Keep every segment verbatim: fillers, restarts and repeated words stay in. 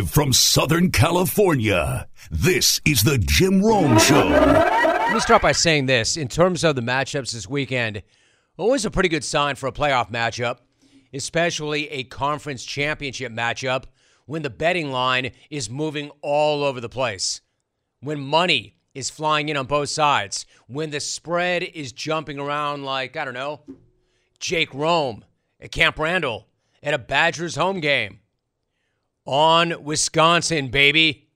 Live from Southern California, this is the Jim Rome Show. Let me start by saying this. In terms of the matchups this weekend, always a pretty good sign for a playoff matchup, especially a conference championship matchup, when the betting line is moving all over the place, when money is flying in on both sides, when the spread is jumping around like, I don't know, Jake Rome at Camp Randall at a Badgers home game. On Wisconsin, baby.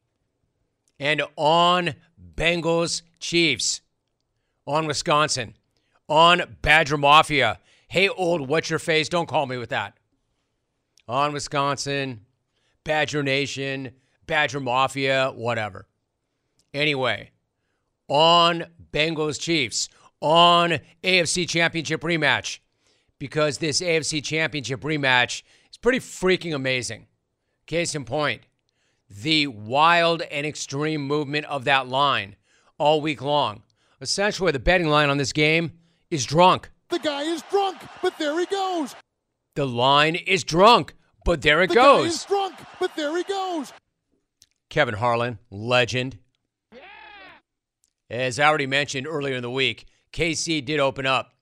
And on Bengals Chiefs. On Wisconsin. On Badger Mafia. Hey, old what's-your-face, don't call me with that. On Wisconsin, Badger Nation, Badger Mafia, whatever. Anyway, on Bengals Chiefs, on A F C Championship rematch, because this A F C Championship rematch is pretty freaking amazing. Case in point, the wild and extreme movement of that line all week long. Essentially, the betting line on this game is drunk. The guy is drunk, but there he goes. The line is drunk, but there it the goes. The guy is drunk, but there he goes. Kevin Harlan, legend. Yeah. As I already mentioned earlier in the week, K C did open up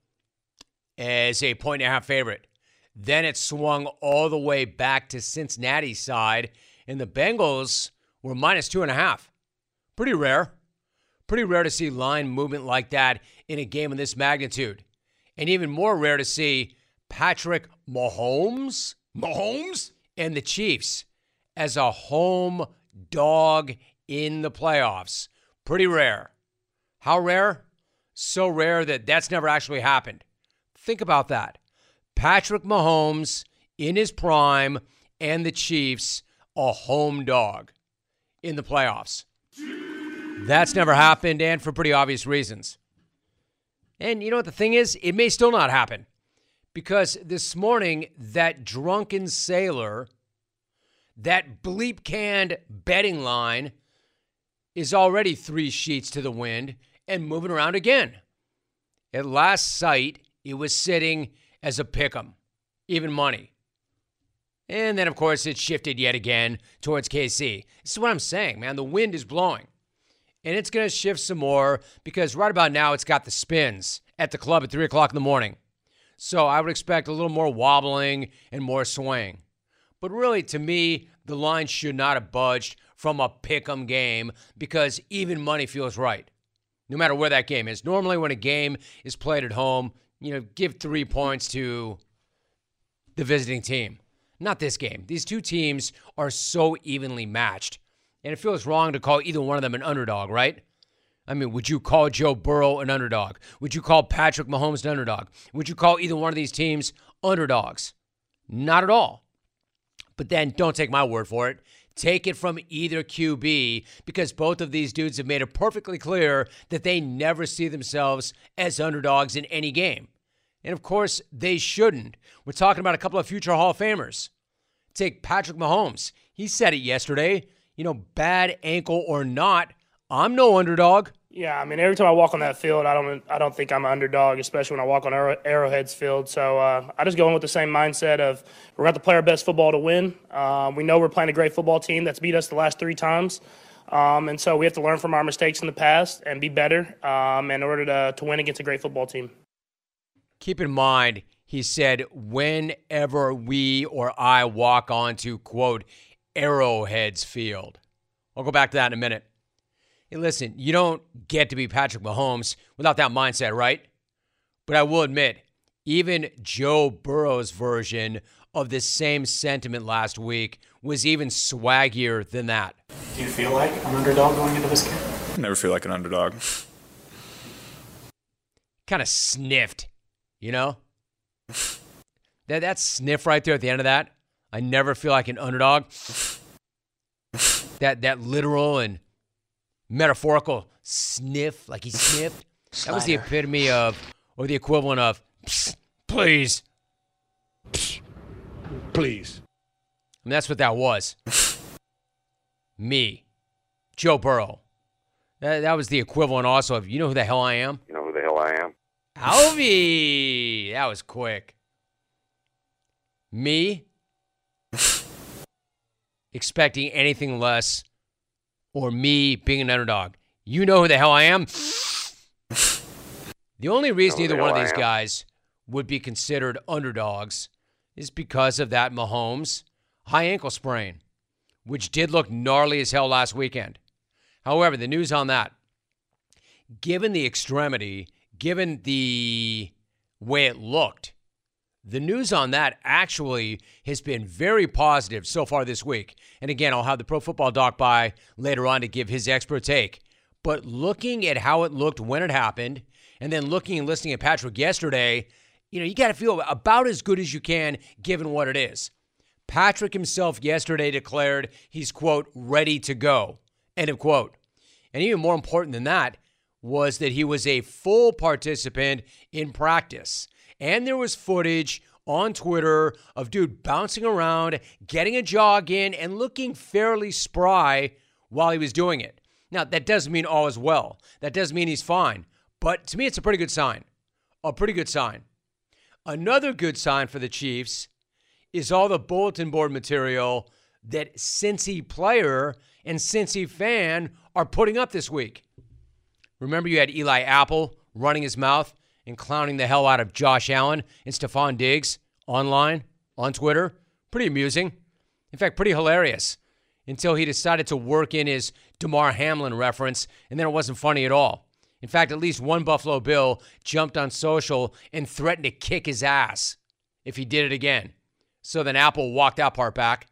as a point and a half favorite. Then it swung all the way back to Cincinnati's side, and the Bengals were minus two and a half. Pretty rare. Pretty rare to see line movement like that in a game of this magnitude. And even more rare to see Patrick Mahomes, Mahomes and the Chiefs as a home dog in the playoffs. Pretty rare. How rare? So rare that that's never actually happened. Think about that. Patrick Mahomes in his prime and the Chiefs a home dog in the playoffs. That's never happened, and for pretty obvious reasons. And you know what the thing is? It may still not happen, because this morning that drunken sailor, that bleep-canned betting line is already three sheets to the wind and moving around again. At last sight, it was sitting as a pick'em, even money. And then, of course, it shifted yet again towards K C. This is what I'm saying, man. The wind is blowing. And it's going to shift some more, because right about now it's got the spins at the club at three o'clock in the morning. So I would expect a little more wobbling and more swaying. But really, to me, the line should not have budged from a pick'em game, because even money feels right, no matter where that game is. Normally when a game is played at home, you know, give three points to the visiting team. Not this game. These two teams are so evenly matched, and it feels wrong to call either one of them an underdog, right? I mean, would you call Joe Burrow an underdog? Would you call Patrick Mahomes an underdog? Would you call either one of these teams underdogs? Not at all. But then don't take my word for it. Take it from either Q B, because both of these dudes have made it perfectly clear that they never see themselves as underdogs in any game. And, of course, they shouldn't. We're talking about a couple of future Hall of Famers. Take Patrick Mahomes. He said it yesterday. You know, bad ankle or not, I'm no underdog. Yeah, I mean, every time I walk on that field, I don't I don't think I'm an underdog, especially when I walk on Arrow, Arrowhead's field. So uh, I just go in with the same mindset of we're going to play our best football to win. Uh, we know we're playing a great football team that's beat us the last three times. Um, and so we have to learn from our mistakes in the past and be better um, in order to, to win against a great football team. Keep in mind, he said, whenever we or I walk onto, quote, Arrowhead's field. I'll go back to that in a minute. Hey, listen, you don't get to be Patrick Mahomes without that mindset, right? But I will admit, even Joe Burrow's version of this same sentiment last week was even swaggier than that. Do you feel like an underdog going into this game? I never feel like an underdog. Kind of sniffed, you know? that, that sniff right there at the end of that, I never feel like an underdog. that, that literal and metaphorical sniff, like he sniffed. Slider. That was the epitome of, or the equivalent of, psst, please. Psst, please. And that's what that was. Me, Joe Burrow. That, that was the equivalent also of, you know who the hell I am? You know who the hell I am? Alvy! That was quick. Me, expecting anything less or me being an underdog. You know who the hell I am. The only reason either one of these guys would be considered underdogs is because of that Mahomes high ankle sprain, which did look gnarly as hell last weekend. However, the news on that, given the extremity, given the way it looked, the news on that actually has been very positive so far this week. And again, I'll have the Pro Football Doc by later on to give his expert take. But looking at how it looked when it happened, and then looking and listening at Patrick yesterday, you know, you got to feel about as good as you can given what it is. Patrick himself yesterday declared he's, quote, ready to go, end of quote. And even more important than that was that he was a full participant in practice. And there was footage on Twitter of dude bouncing around, getting a jog in, and looking fairly spry while he was doing it. Now, that doesn't mean all is well. That doesn't mean he's fine. But to me, it's a pretty good sign. A pretty good sign. Another good sign for the Chiefs is all the bulletin board material that Cincy player and Cincy fan are putting up this week. Remember, you had Eli Apple running his mouth and clowning the hell out of Josh Allen and Stephon Diggs online, on Twitter. Pretty amusing. In fact, pretty hilarious. Until he decided to work in his Damar Hamlin reference, and then it wasn't funny at all. In fact, at least one Buffalo Bill jumped on social and threatened to kick his ass if he did it again. So then Apple walked that part back.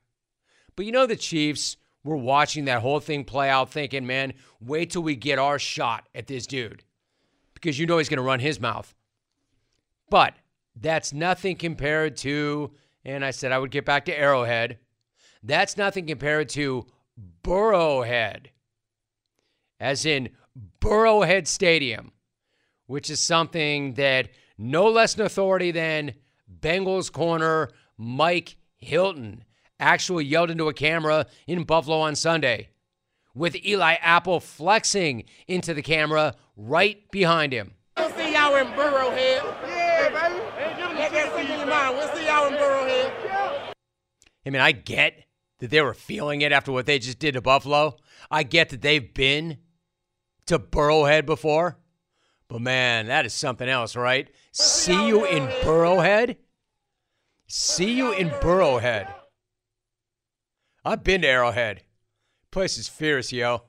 But you know the Chiefs were watching that whole thing play out thinking, man, wait till we get our shot at this dude. Because you know he's going to run his mouth. But that's nothing compared to, and I said I would get back to Arrowhead. That's nothing compared to Burrowhead, as in Burrowhead Stadium, which is something that no less an authority than Bengals corner Mike Hilton actually yelled into a camera in Buffalo on Sunday, with Eli Apple flexing into the camera right behind him. We'll see y'all in Burrowhead. Yeah, baby. Let that sink in your mind. We'll see y'all in Burrowhead. Yeah. I mean, I get that they were feeling it after what they just did to Buffalo. I get that they've been to Burrowhead before. But, man, that is something else, right? See you in Burrowhead? See you in Burrowhead. I've been to Arrowhead. Place is fierce, yo.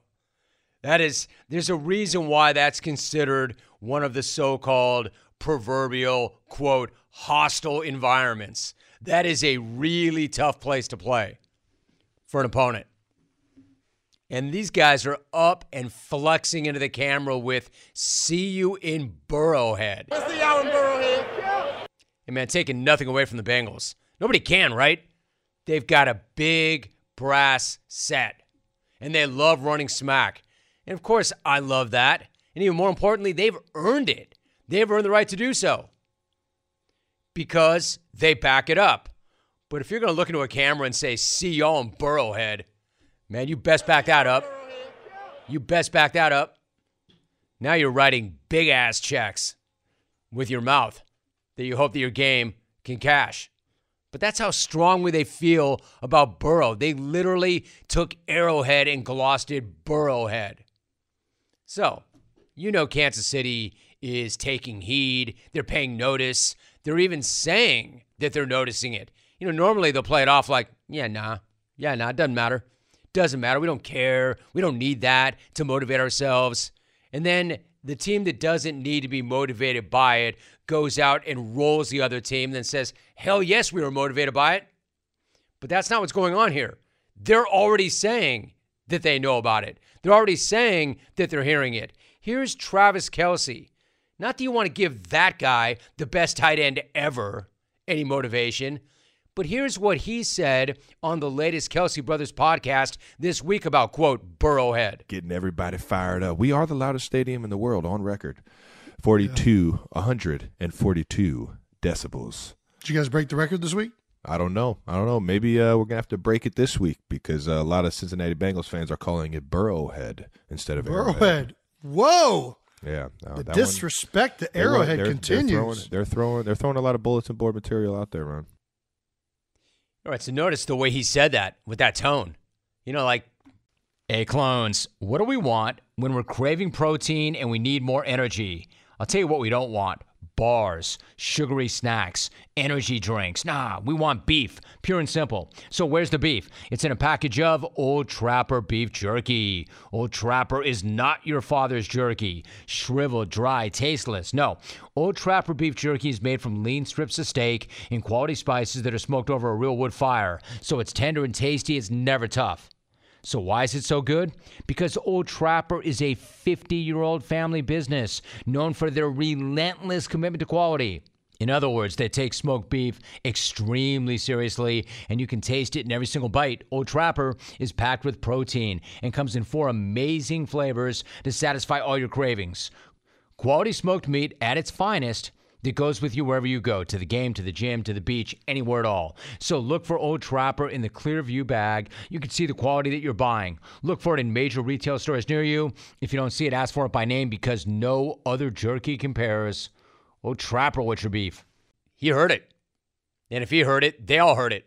That is, there's a reason why that's considered one of the so-called proverbial, quote, hostile environments. That is a really tough place to play for an opponent. And these guys are up and flexing into the camera with, see you in Burrowhead. We'll see y'all in Burrowhead. Yeah. Hey, man, taking nothing away from the Bengals. Nobody can, right? They've got a big brass set. And they love running smack. And, of course, I love that. And even more importantly, they've earned it. They've earned the right to do so because they back it up. But if you're going to look into a camera and say, see y'all in Burrowhead, man, you best back that up. You best back that up. Now you're writing big-ass checks with your mouth that you hope that your game can cash. But that's how strongly they feel about Burrow. They literally took Arrowhead and glossed it Burrowhead. So, you know Kansas City is taking heed. They're paying notice. They're even saying that they're noticing it. You know, normally they'll play it off like, yeah, nah. Yeah, nah, it doesn't matter. Doesn't matter. We don't care. We don't need that to motivate ourselves. And then the team that doesn't need to be motivated by it goes out and rolls the other team and then says, hell yes, we were motivated by it. But that's not what's going on here. They're already saying that they know about it. They're already saying that they're hearing it. Here's Travis Kelce. Not that you want to give that guy, the best tight end ever, any motivation, but here's what he said on the latest Kelce Brothers podcast this week about, quote, Burrowhead. Getting everybody fired up. We are the loudest stadium in the world on record. forty-two, one hundred forty-two decibels. Did you guys break the record this week? I don't know. I don't know. Maybe uh, we're going to have to break it this week because uh, a lot of Cincinnati Bengals fans are calling it Burrowhead instead of Burrowhead. Arrowhead. Whoa. Yeah. No, the that disrespect to Arrowhead they're, continues. They're throwing, they're, throwing, they're throwing a lot of bulletin board material out there, man. All right, so notice the way he said that with that tone. You know, like, hey, clones, what do we want when we're craving protein and we need more energy? I'll tell you what we don't want. Bars, sugary snacks, energy drinks. Nah, we want beef, pure and simple. So where's the beef? It's in a package of Old Trapper beef jerky. Old Trapper is not your father's jerky. Shriveled, dry, tasteless. No, Old Trapper beef jerky is made from lean strips of steak and quality spices that are smoked over a real wood fire. So it's tender and tasty. It's never tough. So why is it so good? Because Old Trapper is a fifty-year-old family business known for their relentless commitment to quality. In other words, they take smoked beef extremely seriously, and you can taste it in every single bite. Old Trapper is packed with protein and comes in four amazing flavors to satisfy all your cravings. Quality smoked meat at its finest that goes with you wherever you go, to the game, to the gym, to the beach, anywhere at all. So look for Old Trapper in the Clearview bag. You can see the quality that you're buying. Look for it in major retail stores near you. If you don't see it, ask for it by name, because no other jerky compares. Old Trapper, what's your beef? He heard it. And if he heard it, they all heard it.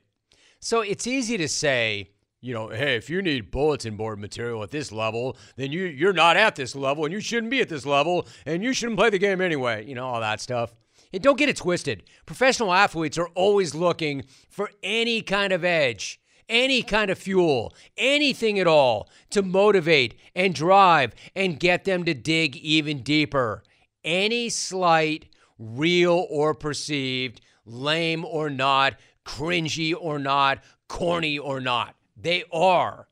So it's easy to say, you know, hey, if you need bulletin board material at this level, then you, you're not at this level, and you shouldn't be at this level, and you shouldn't play the game anyway. You know, all that stuff. And don't get it twisted. Professional athletes are always looking for any kind of edge, any kind of fuel, anything at all to motivate and drive and get them to dig even deeper. Any slight, real or perceived, lame or not, cringy or not, corny or not, they are.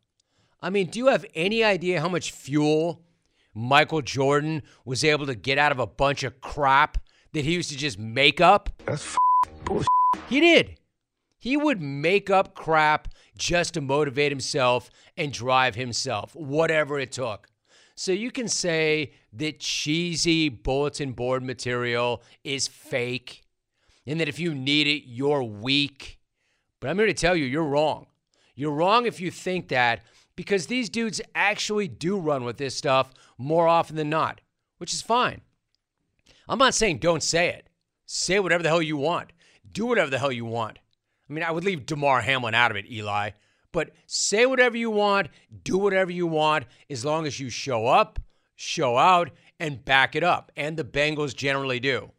I mean, do you have any idea how much fuel Michael Jordan was able to get out of a bunch of crap that he used to just make up? That's f***ing bullshit. He did. He would make up crap just to motivate himself and drive himself, whatever it took. So you can say that cheesy bulletin board material is fake and that if you need it, you're weak. But I'm here to tell you, you're wrong. You're wrong if you think that, because these dudes actually do run with this stuff more often than not, which is fine. I'm not saying don't say it. Say whatever the hell you want. Do whatever the hell you want. I mean, I would leave Damar Hamlin out of it, Eli. But say whatever you want. Do whatever you want, as long as you show up, show out, and back it up. And the Bengals generally do.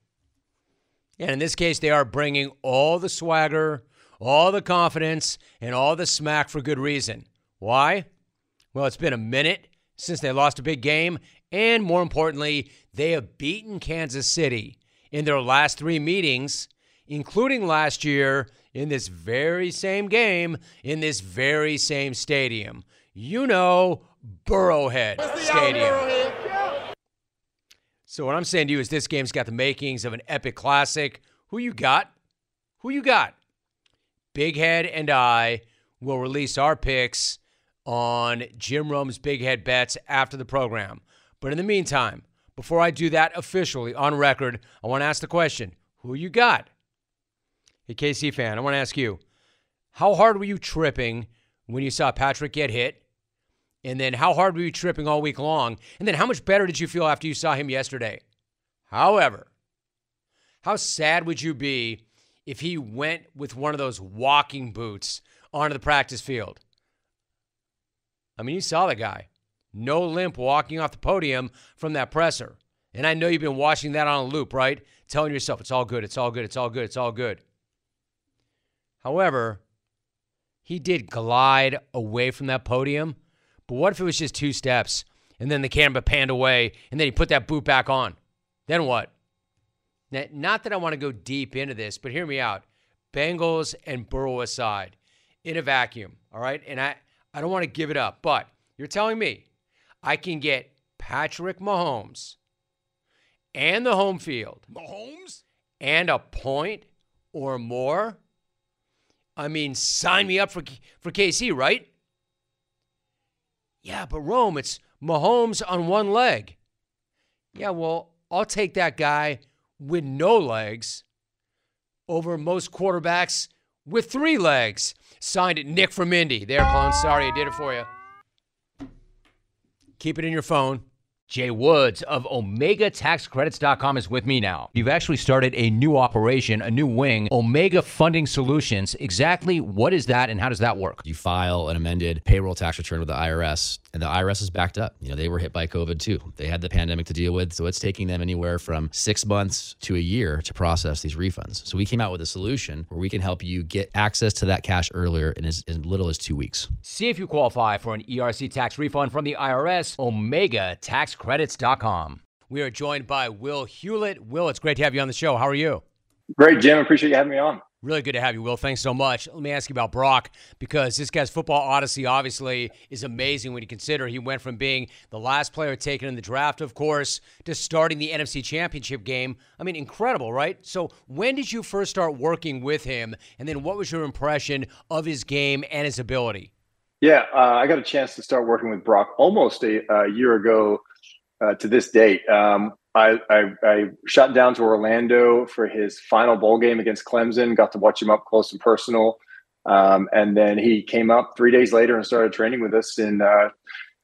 And in this case, they are bringing all the swagger, all the confidence, and all the smack for good reason. Why? Well, it's been a minute since they lost a big game. And more importantly, they have beaten Kansas City in their last three meetings, including last year in this very same game, in this very same stadium. You know, Burrowhead Stadium. Burrowhead? So what I'm saying to you is this game's got the makings of an epic classic. Who you got? Who you got? Big Head and I will release our picks on Jim Rome's Big Head Bets after the program. But in the meantime, before I do that officially on record, I want to ask the question, who you got? Hey, K C fan, I want to ask you, how hard were you tripping when you saw Patrick get hit? And then how hard were you tripping all week long? And then how much better did you feel after you saw him yesterday? However, how sad would you be if he went with one of those walking boots onto the practice field? I mean, you saw the guy. No limp walking off the podium from that presser. And I know you've been watching that on a loop, right? Telling yourself, it's all good, it's all good, it's all good, it's all good. However, he did glide away from that podium. But what if it was just two steps, and then the camera panned away, and then he put that boot back on? Then what? Now, not that I want to go deep into this, but hear me out. Bengals and Burrow aside, in a vacuum, all right? And I, I don't want to give it up, but you're telling me I can get Patrick Mahomes and the home field. Mahomes? And a point or more? I mean, sign me up for, for K C, right? Yeah, but Rome, it's Mahomes on one leg. Yeah, well, I'll take that guy with no legs over most quarterbacks with three legs. Signed it, Nick from Indy. There, clone. Sorry, I did it for you. Keep it in your phone. Jay Woods of Omega Tax Credits dot com is with me now. You've actually started a new operation, a new wing, Omega Funding Solutions. Exactly what is that and how does that work? You file an amended payroll tax return with the I R S, and the I R S is backed up. You know, they were hit by COVID too. They had the pandemic to deal with, so it's taking them anywhere from six months to a year to process these refunds. So we came out with a solution where we can help you get access to that cash earlier in as, as little as two weeks. See if you qualify for an E R C tax refund from the I R S, Omega Tax Credits dot com. We are joined by Will Hewlett. Will, it's great to have you on the show. How are you? Great, Jim. Appreciate you having me on. Really good to have you, Will. Thanks so much. Let me ask you about Brock, because this guy's football odyssey obviously is amazing when you consider he went from being the last player taken in the draft, of course, to starting the N F C Championship game. I mean, incredible, right? So when did you first start working with him, and then what was your impression of his game and his ability? Yeah, uh, I got a chance to start working with Brock almost a, a year ago uh, to this date. Um, I, I, I shot down to Orlando for his final bowl game against Clemson, got to watch him up close and personal. Um, and then he came up three days later and started training with us in uh,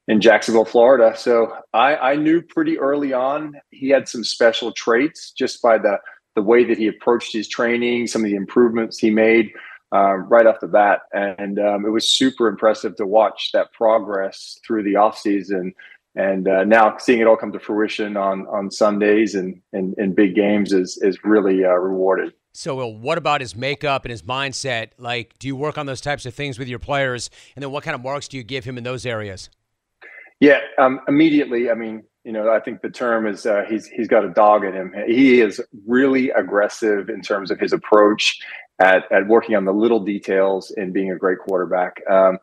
in Jacksonville, Florida. So I, I knew pretty early on he had some special traits just by the, the way that he approached his training, some of the improvements he made uh, right off the bat. And um, it was super impressive to watch that progress through the offseason. And uh, now seeing it all come to fruition on, on Sundays and, and, and big games is, is really uh, rewarded. So, Will, what about his makeup and his mindset? Like, do you work on those types of things with your players? And then what kind of marks do you give him in those areas? Yeah, um, immediately. I mean, you know, I think the term is uh, he's he's got a dog in him. He is really aggressive in terms of his approach at, at working on the little details and being a great quarterback. Um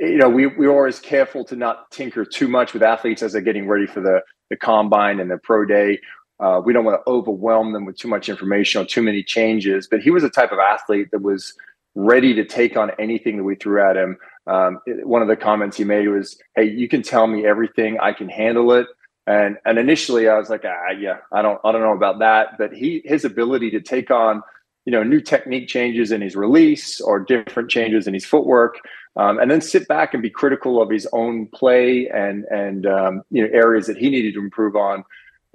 You know, we, we were always careful to not tinker too much with athletes as they're getting ready for the, the combine and the pro day. Uh, we don't want to overwhelm them with too much information or too many changes. But he was a type of athlete that was ready to take on anything that we threw at him. Um, it, one of the comments he made was, "Hey, you can tell me everything. I can handle it." And and initially, I was like, "Ah, yeah, I don't I don't know about that." But he his ability to take on, you know, new technique changes in his release or different changes in his footwork. Um, and then sit back and be critical of his own play and and um, you know, areas that he needed to improve on.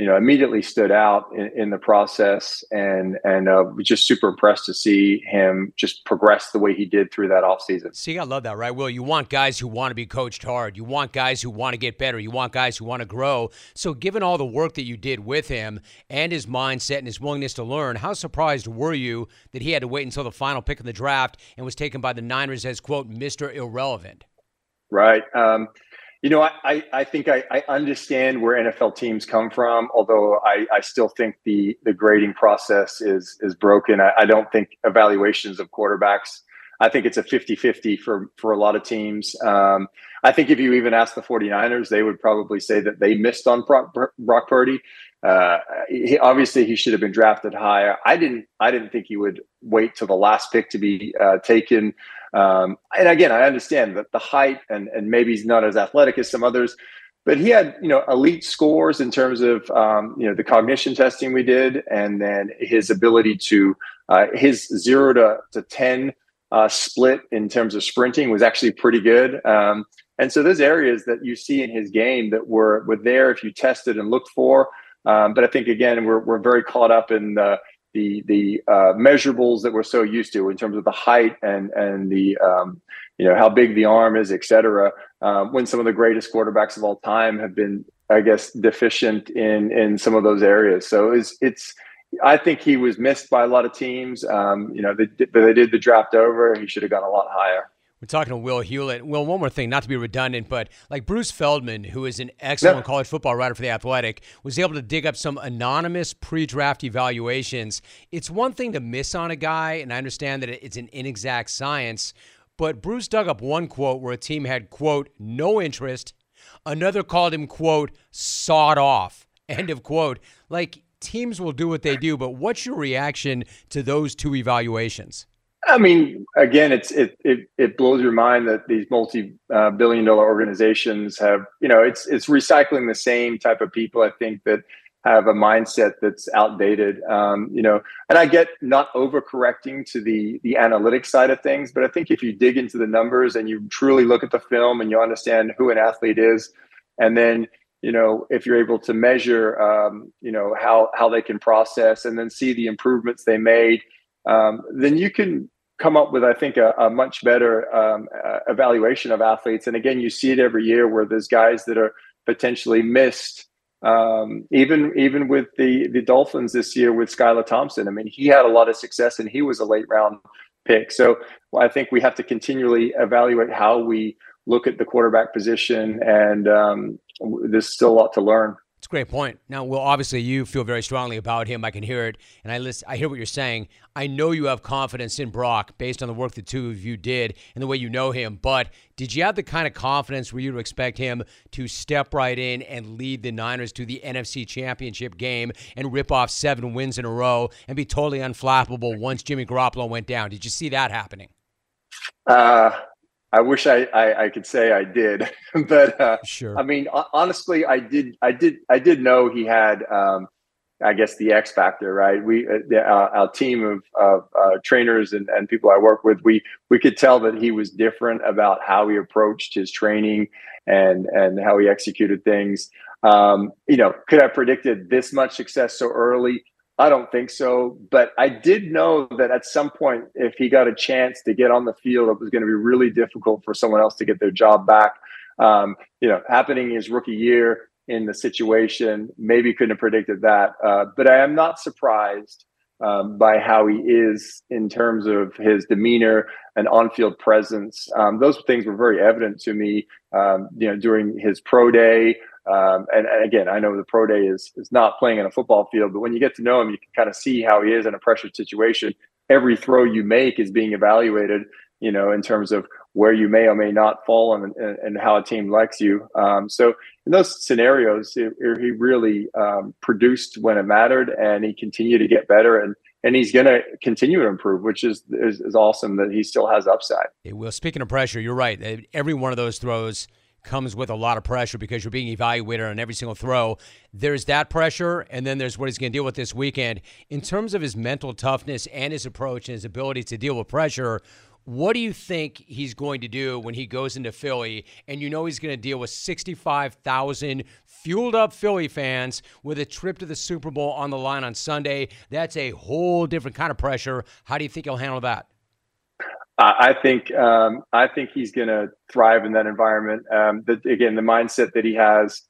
You know, immediately stood out in, in the process, and and uh, was just super impressed to see him just progress the way he did through that offseason. See, I love that, right, Will? You want guys who want to be coached hard. You want guys who want to get better. You want guys who want to grow. So given all the work that you did with him and his mindset and his willingness to learn, how surprised were you that he had to wait until the final pick in the draft and was taken by the Niners as, quote, Mister Irrelevant? Right. Um You know, I, I, I think I, I understand where N F L teams come from, although I, I still think the, the grading process is is broken. I, I don't think evaluations of quarterbacks, I think it's a fifty fifty for, for a lot of teams. Um, I think if you even ask the forty-niners, they would probably say that they missed on Brock, Brock Purdy. Uh, he, obviously, he should have been drafted higher. I didn't I didn't think he would wait till the last pick to be uh, taken. Um, and again, I understand that the height and, and maybe he's not as athletic as some others, but he had, you know, elite scores in terms of, um, you know, the cognition testing we did, and then his ability to, uh, his zero to, to ten uh, split in terms of sprinting was actually pretty good. Um, and so there's areas that you see in his game that were, were there if you tested and looked for. Um, but I think, again, we're, we're very caught up in the, the the uh, measurables that we're so used to in terms of the height and and the um, you know, how big the arm is, et cetera. Uh, when some of the greatest quarterbacks of all time have been, I guess, deficient in in some of those areas. So it's it's I think he was missed by a lot of teams. Um, you know, they they did the draft over. He should have gone a lot higher. We're talking to Will Hewlett. Will, one more thing, not to be redundant, but like Bruce Feldman, who is an excellent yeah. college football writer for The Athletic, was able to dig up some anonymous pre-draft evaluations. It's one thing to miss on a guy, and I understand that it's an inexact science, but Bruce dug up one quote where a team had, quote, no interest. Another called him, quote, sawed off, end of quote. Like, teams will do what they do, but what's your reaction to those two evaluations? I mean, again, it's it it it blows your mind that these multi-billion dollar organizations have, you know, it's it's recycling the same type of people, I think, that have a mindset that's outdated. Um, you know, and I get not overcorrecting to the the analytics side of things, but I think if you dig into the numbers and you truly look at the film and you understand who an athlete is, and then you know, if you're able to measure, um, you know, how, how they can process and then see the improvements they made, um, then you can come up with, I think, a, a much better um, uh, evaluation of athletes. And again, you see it every year where there's guys that are potentially missed. Um, even even with the, the Dolphins this year with Skylar Thompson, I mean, he had a lot of success and he was a late round pick. So well, I think we have to continually evaluate how we look at the quarterback position, and um, there's still a lot to learn. It's a great point. Now, Will, obviously you feel very strongly about him. I can hear it, and I listen, I hear what you're saying. I know you have confidence in Brock based on the work the two of you did and the way you know him, but did you have the kind of confidence where you would expect him to step right in and lead the Niners to the N F C Championship game and rip off seven wins in a row and be totally unflappable once Jimmy Garoppolo went down? Did you see that happening? Uh I wish I, I, I could say I did, but uh, sure. I mean, honestly, I did, I did, I did know he had, um, I guess, the X factor, right? We, uh, the, uh, our team of, of uh, trainers and, and people I work with, we we could tell that he was different about how he approached his training and and how he executed things. Um, you know, could I have predicted this much success so early? I don't think so, but I did know that at some point, if he got a chance to get on the field, it was going to be really difficult for someone else to get their job back. Um, you know, happening his rookie year in the situation, maybe couldn't have predicted that. Uh, but I am not surprised um, by how he is in terms of his demeanor and on-field presence. Um, those things were very evident to me, um, you know, during his pro day. Um, and, and again, I know the pro day is is not playing in a football field, but when you get to know him, you can kind of see how he is in a pressured situation. Every throw you make is being evaluated, you know, in terms of where you may or may not fall and, and, and how a team likes you. Um, so in those scenarios, he, he really um, produced when it mattered, and he continued to get better. And And he's going to continue to improve, which is, is is awesome that he still has upside. Hey, Will, speaking of pressure, you're right. Every one of those throws comes with a lot of pressure because you're being evaluated on every single throw. There's that pressure, and then there's what he's going to deal with this weekend. In terms of his mental toughness and his approach and his ability to deal with pressure, what do you think he's going to do when he goes into Philly and you know he's going to deal with sixty-five thousand fueled-up Philly fans with a trip to the Super Bowl on the line on Sunday? That's a whole different kind of pressure. How do you think he'll handle that? I think um, I think he's going to thrive in that environment. Um, the, again, the mindset that he has,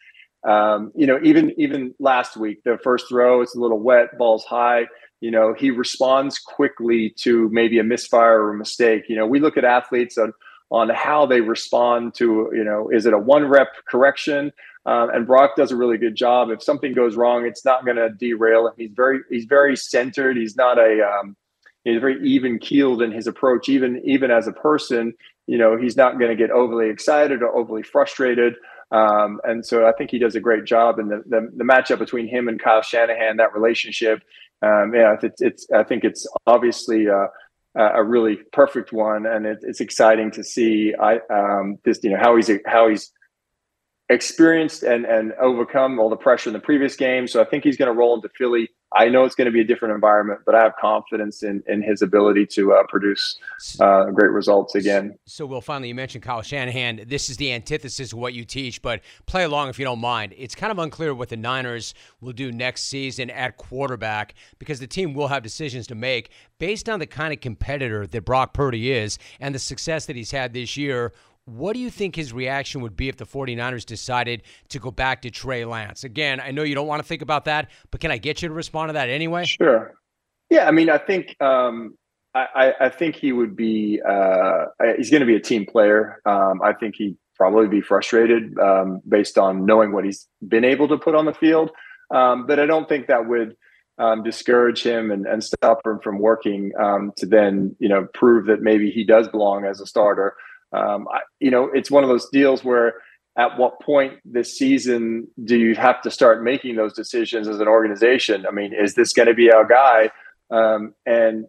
um, you know, even even last week, the first throw, it's a little wet, ball's high. You know, he responds quickly to maybe a misfire or a mistake. You know, we look at athletes on on how they respond to, you know, is it a one rep correction? Uh, and Brock does a really good job. If something goes wrong, it's not going to derail him. He's very he's very centered. He's not a um, He's very even keeled in his approach, even even as a person. You know, he's not going to get overly excited or overly frustrated. Um, and so I think he does a great job. And the, the, the matchup between him and Kyle Shanahan, that relationship, um, yeah, it's, it's I think it's obviously a, a really perfect one. And it, it's exciting to see I, um, this, you know, how he's how he's experienced and and overcome all the pressure in the previous game. So I think he's going to roll into Philly. I know it's going to be a different environment, but I have confidence in, in his ability to uh, produce uh, great results again. So, so, Will, finally, you mentioned Kyle Shanahan. This is the antithesis of what you teach, but play along if you don't mind. It's kind of unclear what the Niners will do next season at quarterback because the team will have decisions to make based on the kind of competitor that Brock Purdy is and the success that he's had this year. What do you think his reaction would be if the 49ers decided to go back to Trey Lance? Again, I know you don't want to think about that, but can I get you to respond to that anyway? Sure. Yeah, I mean, I think um, I, I think he would be uh, – he's going to be a team player. Um, I think he'd probably be frustrated um, based on knowing what he's been able to put on the field. Um, but I don't think that would um, discourage him and, and stop him from working um, to then, you know, prove that maybe he does belong as a starter. Um, I, you know, it's one of those deals where at what point this season do you have to start making those decisions as an organization? I mean, is this going to be our guy? Um, and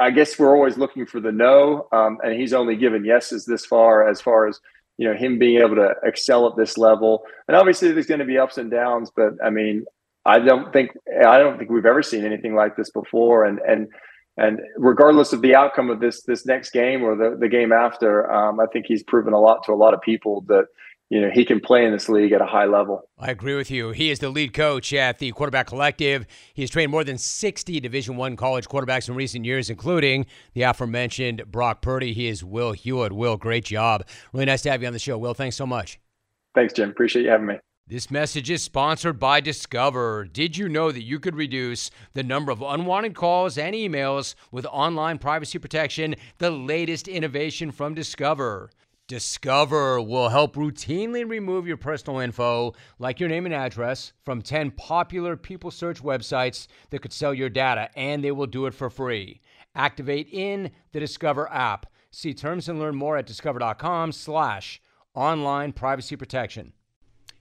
I guess we're always looking for the no, um, and he's only given yeses this far as far as, you know, him being able to excel at this level. And obviously there's going to be ups and downs, but I mean, I don't think, I don't think we've ever seen anything like this before. And, and, And regardless of the outcome of this this next game or the, the game after, um, I think he's proven a lot to a lot of people that you know, he can play in this league at a high level. I agree with you. He is the lead coach at the Quarterback Collective. He's trained more than sixty Division I college quarterbacks in recent years, including the aforementioned Brock Purdy. He is Will Hewlett. Will, great job. Really nice to have you on the show. Will, thanks so much. Thanks, Jim. Appreciate you having me. This message is sponsored by Discover. Did you know that you could reduce the number of unwanted calls and emails with online privacy protection, the latest innovation from Discover? Discover will help routinely remove your personal info, like your name and address, from ten popular people search websites that could sell your data, and they will do it for free. Activate in the Discover app. See terms and learn more at discover.com slash online privacy protection.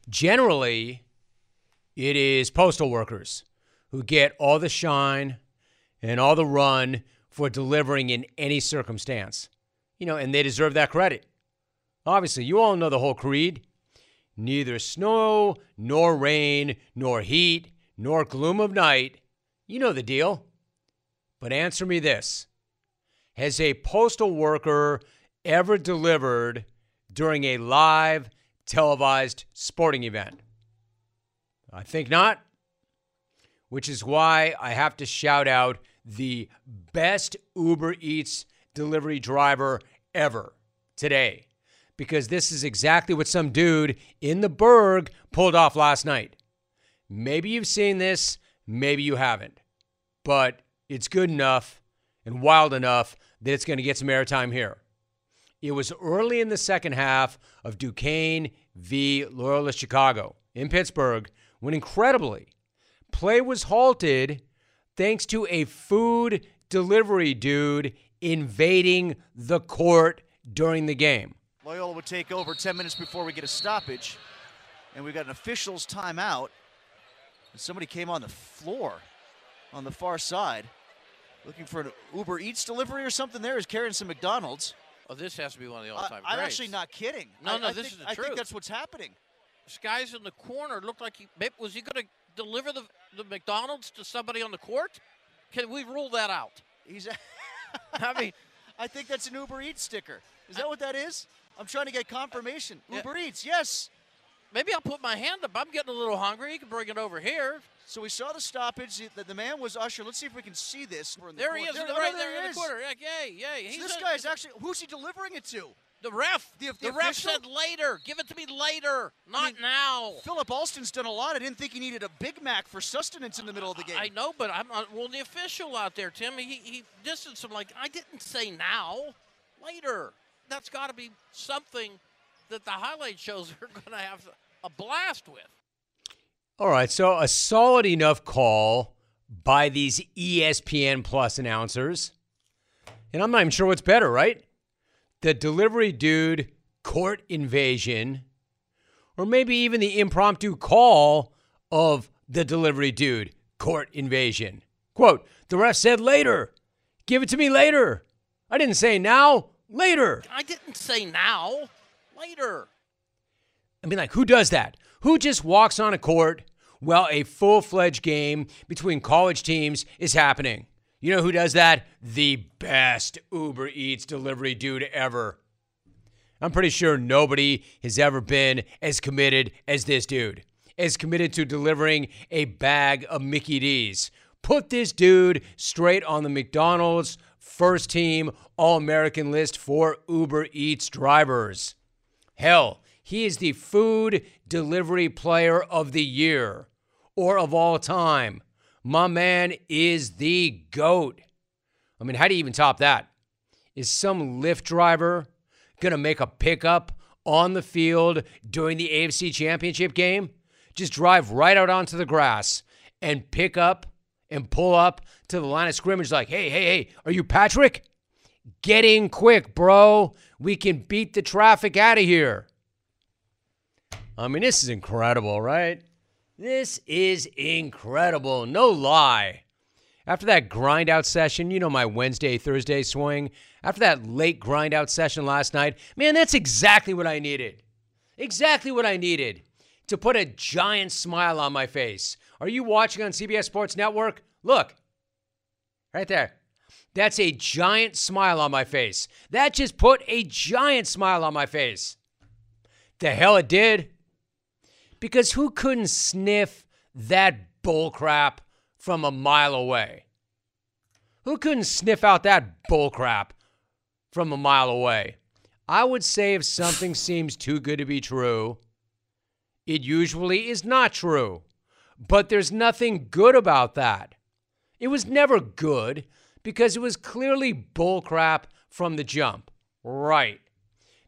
Generally, it is postal workers who get all the shine and all the run for delivering in any circumstance. You know, and they deserve that credit. Obviously, you all know the whole creed. Neither snow, nor rain, nor heat, nor gloom of night. You know the deal. But answer me this. Has a postal worker ever delivered during a live televised sporting event? I think not, which is why I have to shout out the best Uber Eats delivery driver ever today, because this is exactly what some dude in the Berg pulled off last night. Maybe you've seen this, maybe you haven't, but it's good enough and wild enough that it's going to get some airtime here. It was early in the second half of Duquesne v. Loyola Chicago in Pittsburgh when, incredibly, play was halted thanks to a food delivery dude invading the court during the game. Loyola would take over ten minutes before we get a stoppage, and we got an official's timeout. And somebody came on the floor on the far side looking for an Uber Eats delivery or something. There is carrying some McDonald's. Oh, this has to be one of the all-time uh, greats. I'm actually not kidding. No, I, no, I this think, is the I truth. I think that's what's happening. This guy's in the corner. Looked like he was he going to deliver the, the McDonald's to somebody on the court? Can we rule that out? He's. I mean, I think that's an Uber Eats sticker. Is that I, what that is? I'm trying to get confirmation. Yeah. Uber Eats, yes. Maybe I'll put my hand up. I'm getting a little hungry. You can bring it over here. So we saw the stoppage. The, the man was ushered. Let's see if we can see this. We're in the there court. He is, there, right, right there, there in is. The corner. Yay, yay. So this a, guy's actually, who's he delivering it to? The ref. The, the, the ref said later. Give it to me later, not I mean, now. Philip Alston's done a lot. I didn't think he needed a Big Mac for sustenance in the middle of the game. I know, but I'm not, well, the official out there, Tim, he, he distanced him like, I didn't say now, later. That's got to be something that the highlight shows are going to have a blast with. All right, so a solid enough call by these E S P N Plus announcers. And I'm not even sure what's better, right? The delivery dude court invasion, or maybe even the impromptu call of the delivery dude court invasion. Quote, the ref said later. Give it to me later. I didn't say now. Later. I didn't say now. Later. I mean, like, who does that? Who just walks on a court while a full-fledged game between college teams is happening? You know who does that? The best Uber Eats delivery dude ever. I'm pretty sure nobody has ever been as committed as this dude, as committed to delivering a bag of Mickey D's. Put this dude straight on the McDonald's first team All-American list for Uber Eats drivers. Hell, he is the food delivery player of the year or of all time. My man is the GOAT. I mean, how do you even top that? Is some Lyft driver going to make a pickup on the field during the A F C Championship game? Just drive right out onto the grass and pick up and pull up to the line of scrimmage like, hey, hey, hey, are you Patrick? Get in quick, bro. We can beat the traffic out of here. I mean, this is incredible, right? This is incredible. No lie. After that grind-out session, you know my Wednesday, Thursday swing. After that late grind-out session last night, man, that's exactly what I needed. Exactly what I needed to put a giant smile on my face. Are you watching on C B S Sports Network? Look. Right there. That's a giant smile on my face. That just put a giant smile on my face. The hell it did. Because who couldn't sniff that bullcrap from a mile away? Who couldn't sniff out that bullcrap from a mile away? I would say if something seems too good to be true, it usually is not true. But there's nothing good about that. It was never good because it was clearly bullcrap from the jump. Right.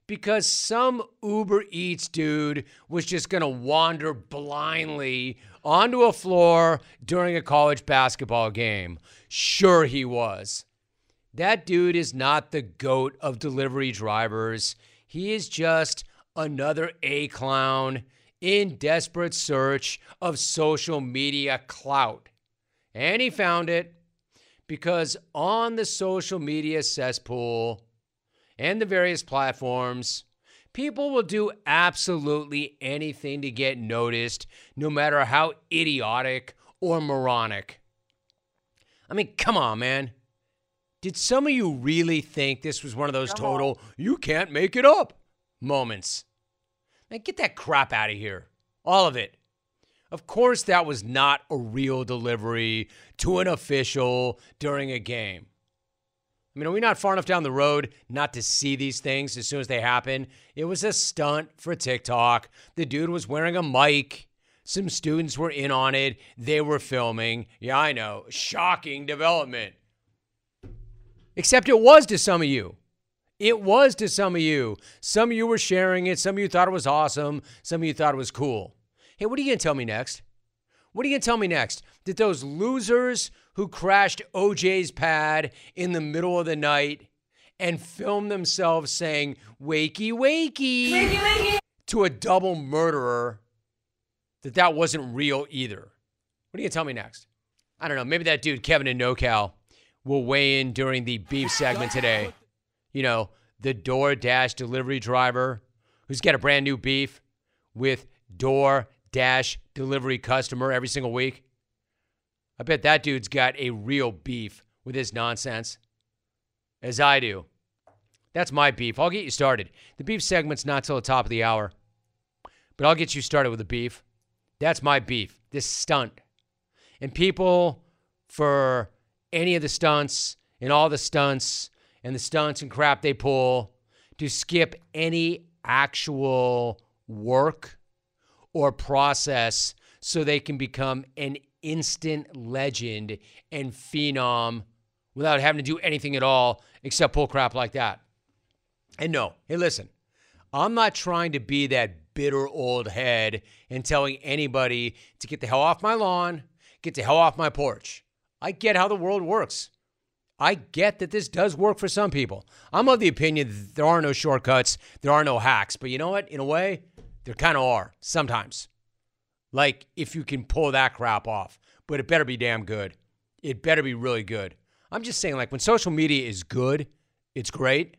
Because some Uber Eats dude was just going to wander blindly onto a floor during a college basketball game. Sure he was. That dude is not the goat of delivery drivers. He is just another A-clown in desperate search of social media clout. And he found it because on the social media cesspool and the various platforms, people will do absolutely anything to get noticed, no matter how idiotic or moronic. I mean, come on, man. Did some of you really think this was one of those total, you can't make it up moments? Man, get that crap out of here. All of it. Of course, that was not a real delivery to an official during a game. I mean, are we not far enough down the road not to see these things as soon as they happen? It was a stunt for TikTok. The dude was wearing a mic. Some students were in on it. They were filming. Yeah, I know. Shocking development. Except it was to some of you. It was to some of you. Some of you were sharing it. Some of you thought it was awesome. Some of you thought it was cool. Hey, what are you going to tell me next? What are you going to tell me next? That those losers who crashed O J's pad in the middle of the night and filmed themselves saying, wakey, wakey, wakey, wakey, to a double murderer, that that wasn't real either. What are you going to tell me next? I don't know. Maybe that dude, Kevin in NoCal, will weigh in during the beef segment today. You know, the DoorDash delivery driver who's got a brand new beef with DoorDash delivery customer every single week. I bet that dude's got a real beef with his nonsense, as I do. That's my beef. I'll get you started. The beef segment's not till the top of the hour, but I'll get you started with the beef. That's my beef, this stunt. And people, for any of the stunts and all the stunts and the stunts and crap they pull, to skip any actual work or process so they can become an instant legend and phenom without having to do anything at all except pull crap like that. And no, hey, listen, I'm not trying to be that bitter old head and telling anybody to get the hell off my lawn, get the hell off my porch. I get how the world works. I get that this does work for some people. I'm of the opinion that there are no shortcuts, there are no hacks, but you know what? In a way, there kind of are sometimes. Like, if you can pull that crap off. But it better be damn good. It better be really good. I'm just saying, like, when social media is good, it's great.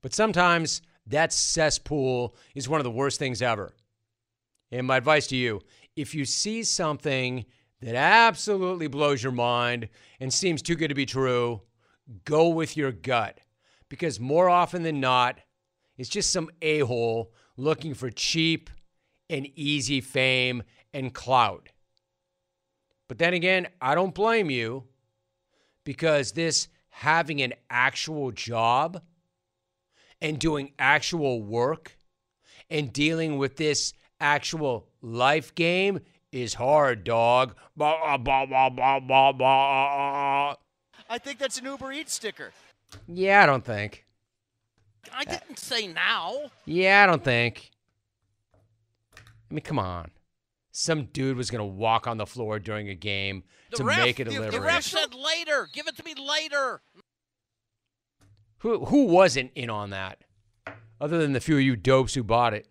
But sometimes that cesspool is one of the worst things ever. And my advice to you, if you see something that absolutely blows your mind and seems too good to be true, go with your gut. Because more often than not, it's just some a-hole looking for cheap and easy fame and clout. But then again, I don't blame you, because this having an actual job and doing actual work and dealing with this actual life game is hard, dog. I think that's an Uber Eats sticker. Yeah, I don't think. I didn't say now. Yeah, I don't think. I mean, come on. Some dude was going to walk on the floor during a game the to ref, make a delivery. The ref said later. Give it to me later. Who who wasn't in on that? Other than the few of you dopes who bought it.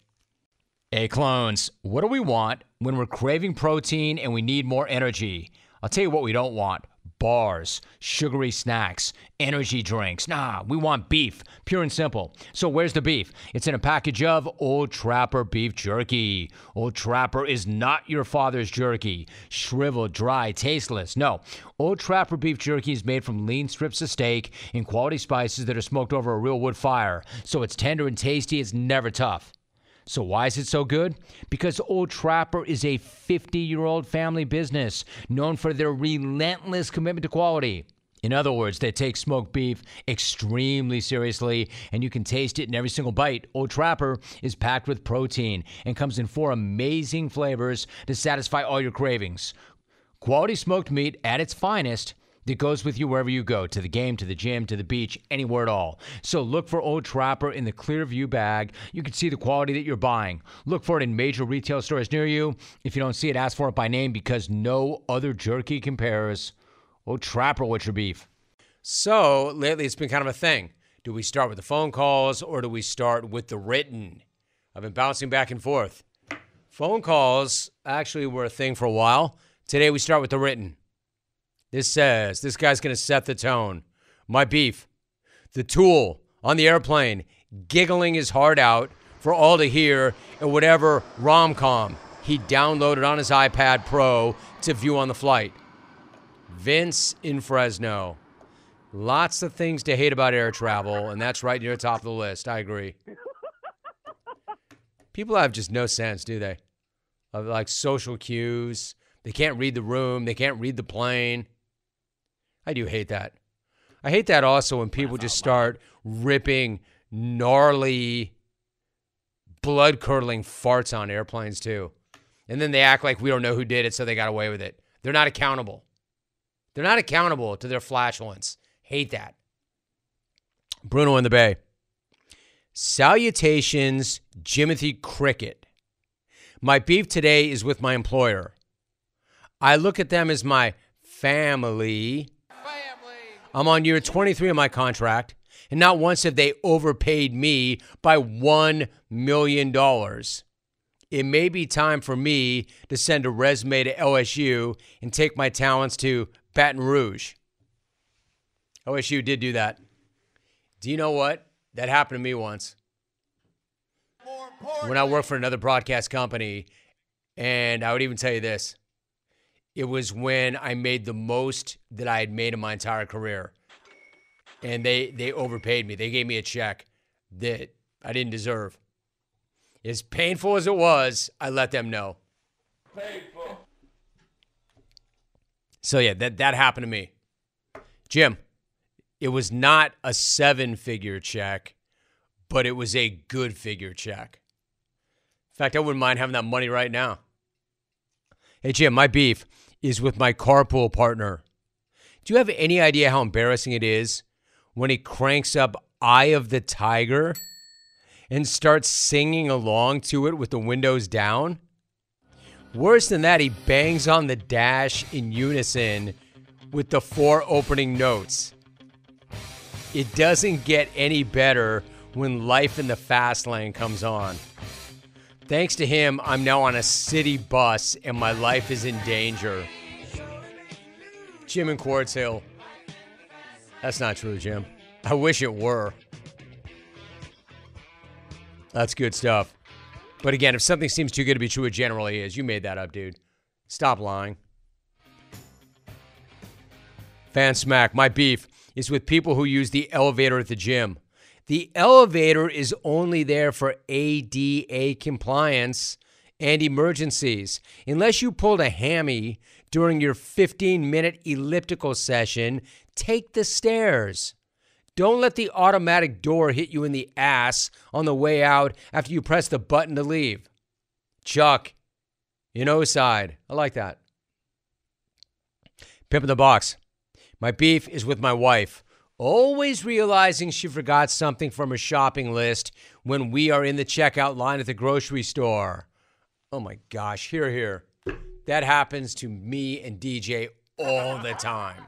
Hey, clones. What do we want when we're craving protein and we need more energy? I'll tell you what we don't want. Bars, sugary snacks, energy drinks. Nah, we want beef, pure and simple. So where's the beef? It's in a package of Old Trapper beef jerky. Old Trapper is not your father's jerky. Shriveled, dry, tasteless. No, Old Trapper beef jerky is made from lean strips of steak and quality spices that are smoked over a real wood fire. So it's tender and tasty. It's never tough. So why is it so good? Because Old Trapper is a fifty-year-old family business known for their relentless commitment to quality. In other words, they take smoked beef extremely seriously, and you can taste it in every single bite. Old Trapper is packed with protein and comes in four amazing flavors to satisfy all your cravings. Quality smoked meat at its finest that goes with you wherever you go, to the game, to the gym, to the beach, anywhere at all. So look for Old Trapper in the Clearview bag. You can see the quality that you're buying. Look for it in major retail stores near you. If you don't see it, ask for it by name, because no other jerky compares. Old Trapper, what's your beef? So lately it's been kind of a thing. Do we start with the phone calls or do we start with the written? I've been bouncing back and forth. Phone calls actually were a thing for a while. Today we start with the written. This says, this guy's going to set the tone. My beef, the Tool on the airplane, giggling his heart out for all to hear in whatever rom-com he downloaded on his iPad Pro to view on the flight. Vince in Fresno. Lots of things to hate about air travel, and that's right near the top of the list. I agree. People have just no sense, do they? Of like social cues. They can't read the room. They can't read the plane. I do hate that. I hate that also when people just start ripping gnarly, blood-curdling farts on airplanes too. And then they act like we don't know who did it, so they got away with it. They're not accountable. They're not accountable to their flatulence. Hate that. Bruno in the Bay. Salutations, Jimothy Cricket. My beef today is with my employer. I look at them as my family. Family. I'm on year twenty-three of my contract, and not once have they overpaid me by one million dollars. It may be time for me to send a resume to L S U and take my talents to Baton Rouge. L S U did do that. Do you know what? That happened to me once. When I worked for another broadcast company, and I would even tell you this. It was when I made the most that I had made in my entire career. And they, they overpaid me. They gave me a check that I didn't deserve. As painful as it was, I let them know. Painful. So, yeah, that, that happened to me. Jim, it was not a seven-figure check, but it was a good figure check. In fact, I wouldn't mind having that money right now. Hey, Jim, my beef is with my carpool partner. Do you have any idea how embarrassing it is when he cranks up Eye of the Tiger and starts singing along to it with the windows down? Worse than that, he bangs on the dash in unison with the four opening notes. It doesn't get any better when Life in the Fast Lane comes on. Thanks to him, I'm now on a city bus and my life is in danger. Jim in Quartz Hill. That's not true, Jim. I wish it were. That's good stuff. But again, if something seems too good to be true, it generally is. You made that up, dude. Stop lying. Fan Smack, my beef is with people who use the elevator at the gym. The elevator is only there for A D A compliance and emergencies. Unless you pulled a hammy during your fifteen-minute elliptical session, take the stairs. Don't let the automatic door hit you in the ass on the way out after you press the button to leave. Chuck, you know side. I like that. Pimp in the Box. My beef is with my wife. Always realizing she forgot something from her shopping list when we are in the checkout line at the grocery store. Oh my gosh, hear, hear. That happens to me and D J all the time.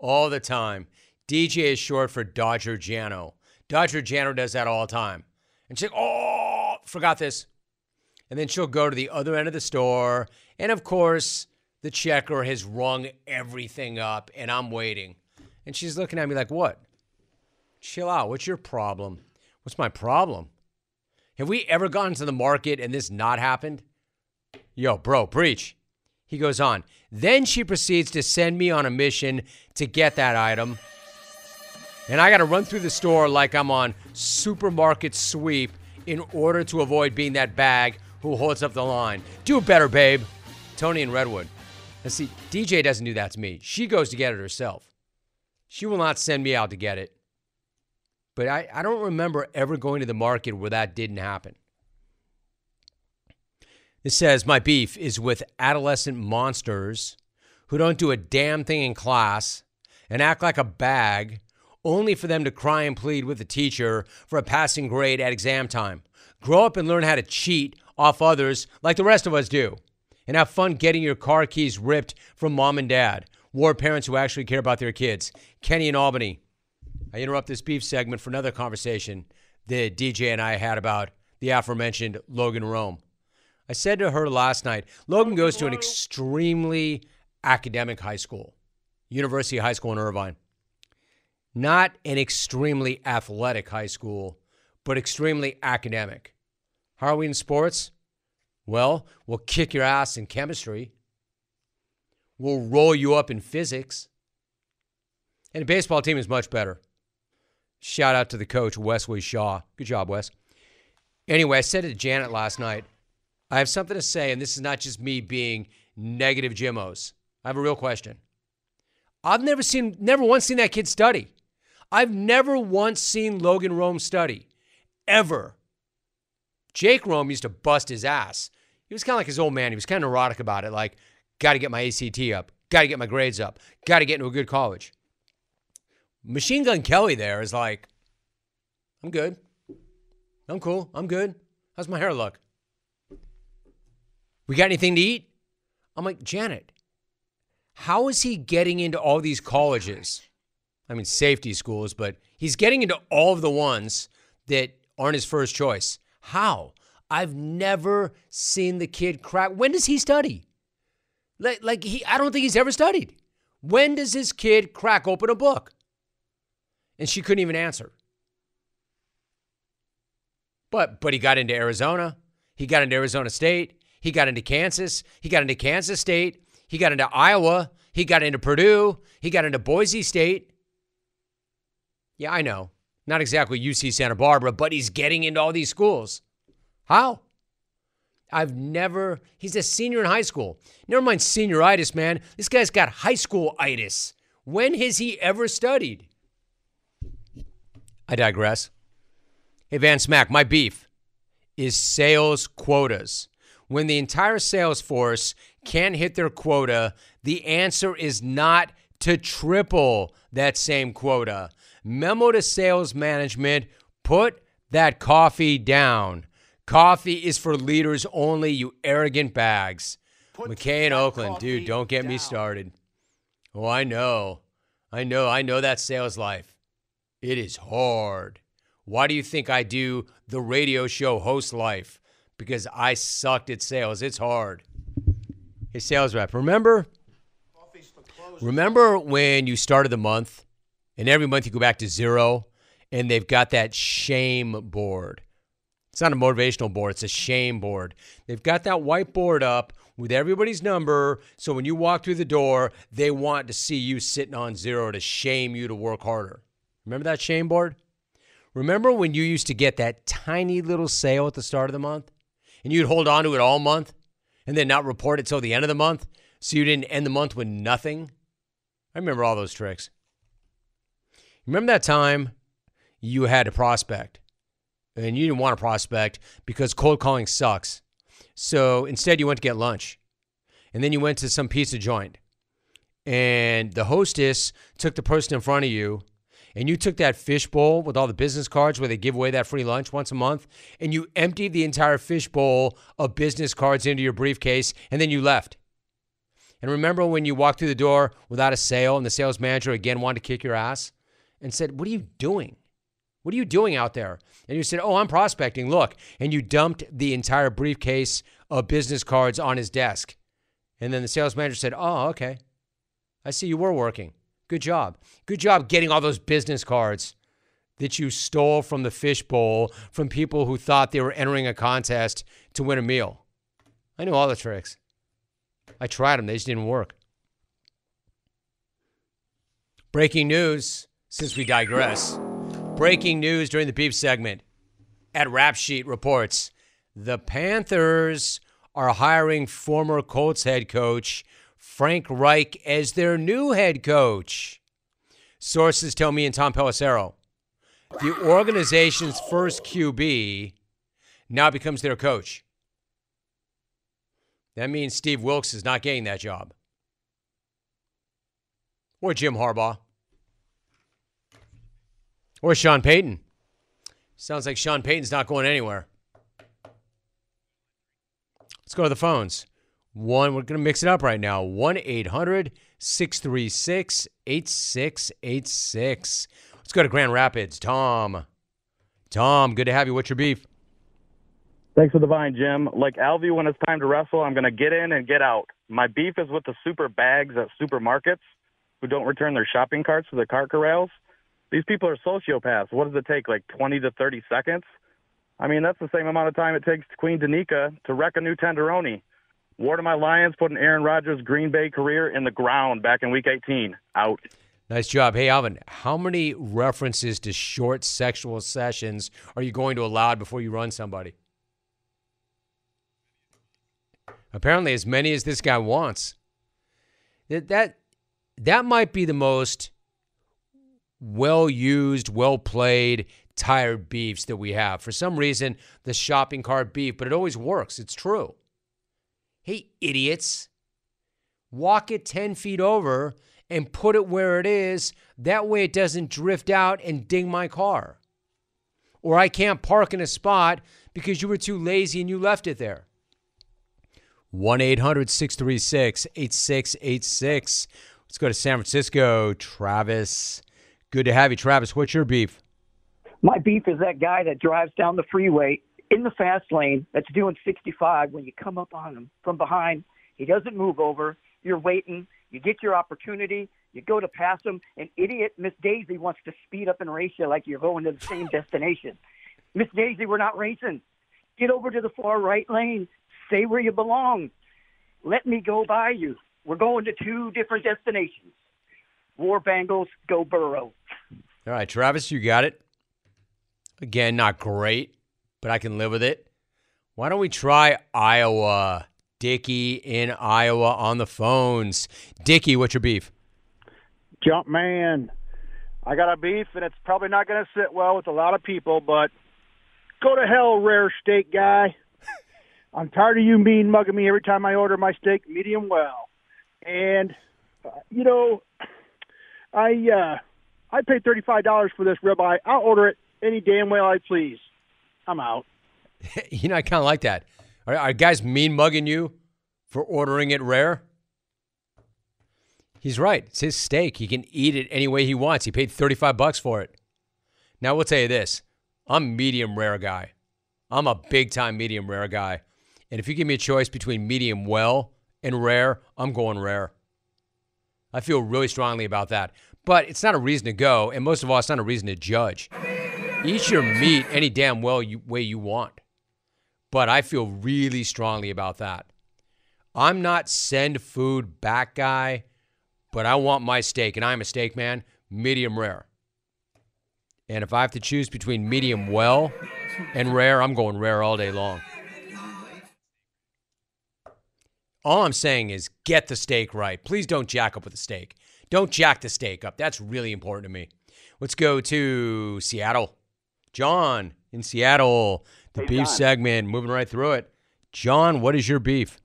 All the time. D J is short for Dodger Jano. Dodger Jano does that all the time. And she's like, oh, forgot this. And then she'll go to the other end of the store. And of course, the checker has rung everything up and I'm waiting. And she's looking at me like, what? Chill out. What's your problem? What's my problem? Have we ever gone to the market and this not happened? Yo, bro, preach. He goes on. Then she proceeds to send me on a mission to get that item. And I got to run through the store like I'm on supermarket sweep in order to avoid being that bag who holds up the line. Do it better, babe. Tony in Redwood. Let's see, D J doesn't do that to me. She goes to get it herself. She will not send me out to get it. But I, I don't remember ever going to the market where that didn't happen. It says, my beef is with adolescent monsters who don't do a damn thing in class and act like a bag, only for them to cry and plead with the teacher for a passing grade at exam time. Grow up and learn how to cheat off others like the rest of us do. And have fun getting your car keys ripped from mom and dad. War parents who actually care about their kids. Kenny in Albany. I interrupt this beef segment for another conversation that D J and I had about the aforementioned Logan Rome. I said to her last night, Logan goes to an extremely academic high school, University High School in Irvine. Not an extremely athletic high school, but extremely academic. How are we in sports? Well, we'll kick your ass in chemistry. We'll roll you up in physics. And the baseball team is much better. Shout out to the coach, Wesley Shaw. Good job, Wes. Anyway, I said to Janet last night, I have something to say, and this is not just me being negative Jimmos. I have a real question. I've never seen, never once seen that kid study. I've never once seen Logan Rome study. Ever. Jake Rome used to bust his ass. He was kind of like his old man. He was kind of neurotic about it. Like, got to get my A C T up. Got to get my grades up. Got to get into a good college. Machine Gun Kelly there is like, I'm good. I'm cool. I'm good. How's my hair look? We got anything to eat? I'm like, Janet, how is he getting into all these colleges? I mean, safety schools, but he's getting into all of the ones that aren't his first choice. How? I've never seen the kid crack. When does he study? Like, like he, I don't think he's ever studied. When does this kid crack open a book? And she couldn't even answer. But, but he got into Arizona. He got into Arizona State. He got into Kansas. He got into Kansas State. He got into Iowa. He got into Purdue. He got into Boise State. Yeah, I know. Not exactly U C Santa Barbara, but he's getting into all these schools. How? I've never... He's a senior in high school. Never mind senioritis, man. This guy's got high school-itis. When has he ever studied? I digress. Hey, Van Smack, my beef is sales quotas. When the entire sales force can't hit their quota, the answer is not to triple that same quota. Memo to sales management, put that coffee down. Coffee is for leaders only, you arrogant bags. Put McKay in Oakland, dude, don't get down. me started. Oh, I know. I know. I know that sales life. It is hard. Why do you think I do the radio show host life? Because I sucked at sales. It's hard. Hey, sales rep, remember? Remember when you started the month? And every month you go back to zero, and they've got that shame board. It's not a motivational board. It's a shame board. They've got that whiteboard up with everybody's number, so when you walk through the door, they want to see you sitting on zero to shame you to work harder. Remember that shame board? Remember when you used to get that tiny little sale at the start of the month, and you'd hold on to it all month, and then not report it till the end of the month, so you didn't end the month with nothing? I remember all those tricks. Remember that time you had to prospect and you didn't want to prospect because cold calling sucks. So instead you went to get lunch and then you went to some pizza joint and the hostess took the person in front of you and you took that fish bowl with all the business cards where they give away that free lunch once a month and you emptied the entire fish bowl of business cards into your briefcase and then you left. And remember when you walked through the door without a sale and the sales manager again wanted to kick your ass? And said, what are you doing? What are you doing out there? And you said, oh, I'm prospecting, look. And you dumped the entire briefcase of business cards on his desk. And then the sales manager said, oh, okay. I see you were working. Good job. Good job getting all those business cards that you stole from the fishbowl from people who thought they were entering a contest to win a meal. I knew all the tricks. I tried them. They just didn't work. Breaking news. Since we digress, breaking news during the beef segment. at Rap Sheet reports, the Panthers are hiring former Colts head coach Frank Reich as their new head coach. Sources tell me and Tom Pelissero, the organization's first Q B now becomes their coach. That means Steve Wilkes is not getting that job. Or Jim Harbaugh. Or Sean Payton. Sounds like Sean Payton's not going anywhere. Let's go to the phones. One, we're going to mix it up right now. one eight hundred, six three six, eight six eight six. Let's go to Grand Rapids. Tom. Tom, good to have you. What's your beef? Thanks for the vine, Jim. Like Alvy, when it's time to wrestle, I'm going to get in and get out. My beef is with the super bags at supermarkets who don't return their shopping carts to the cart corrals. These people are sociopaths. What does it take, like twenty to thirty seconds? I mean, that's the same amount of time it takes Queen Danica to wreck a new tenderoni. Ward of my Lions putting Aaron Rodgers' Green Bay career in the ground back in week eighteen. Out. Nice job. Hey, Alvin, how many references to short sexual sessions are you going to allow before you run somebody? Apparently as many as this guy wants. That, that, that might be the most well-used, well-played, tired beefs that we have. For some reason, the shopping cart beef, but it always works. It's true. Hey, idiots, walk it ten feet over and put it where it is. That way it doesn't drift out and ding my car. Or I can't park in a spot because you were too lazy and you left it there. one eight hundred, six three six, eight six eight six. Let's go to San Francisco. Travis, good to have you. Travis, what's your beef? My beef is that guy that drives down the freeway in the fast lane that's doing sixty-five. When you come up on him from behind, he doesn't move over. You're waiting. You get your opportunity. You go to pass him. An idiot, Miss Daisy, wants to speed up and race you like you're going to the same destination. Miss Daisy, we're not racing. Get over to the far right lane. Stay where you belong. Let me go by you. We're going to two different destinations. War Bengals, go Burrow. All right, Travis, you got it. Again, not great, but I can live with it. Why don't we try Iowa? Dickie in Iowa on the phones. Dickie, what's your beef? Jump man. I got a beef, and it's probably not going to sit well with a lot of people, but go to hell, rare steak guy. I'm tired of you mean mugging me every time I order my steak medium well. And, uh, you know, I uh, I paid thirty-five dollars for this ribeye. I'll order it any damn way I please. I'm out. You know, I kind of like that. Are, are guys mean mugging you for ordering it rare? He's right. It's his steak. He can eat it any way he wants. He paid thirty-five bucks for it. Now, we'll tell you this. I'm a medium rare guy. I'm a big-time medium rare guy. And if you give me a choice between medium well and rare, I'm going rare. I feel really strongly about that. But it's not a reason to go, and most of all, it's not a reason to judge. Eat your meat any damn well you, way you want. But I feel really strongly about that. I'm not send food back guy, but I want my steak, and I'm a steak man, medium rare. And if I have to choose between medium well and rare, I'm going rare all day long. All I'm saying is get the steak right. Please don't jack up with the steak. Don't jack the steak up. That's really important to me. Let's go to Seattle. John in Seattle, the hey, beef John. Segment, moving right through it. John, what is your beef?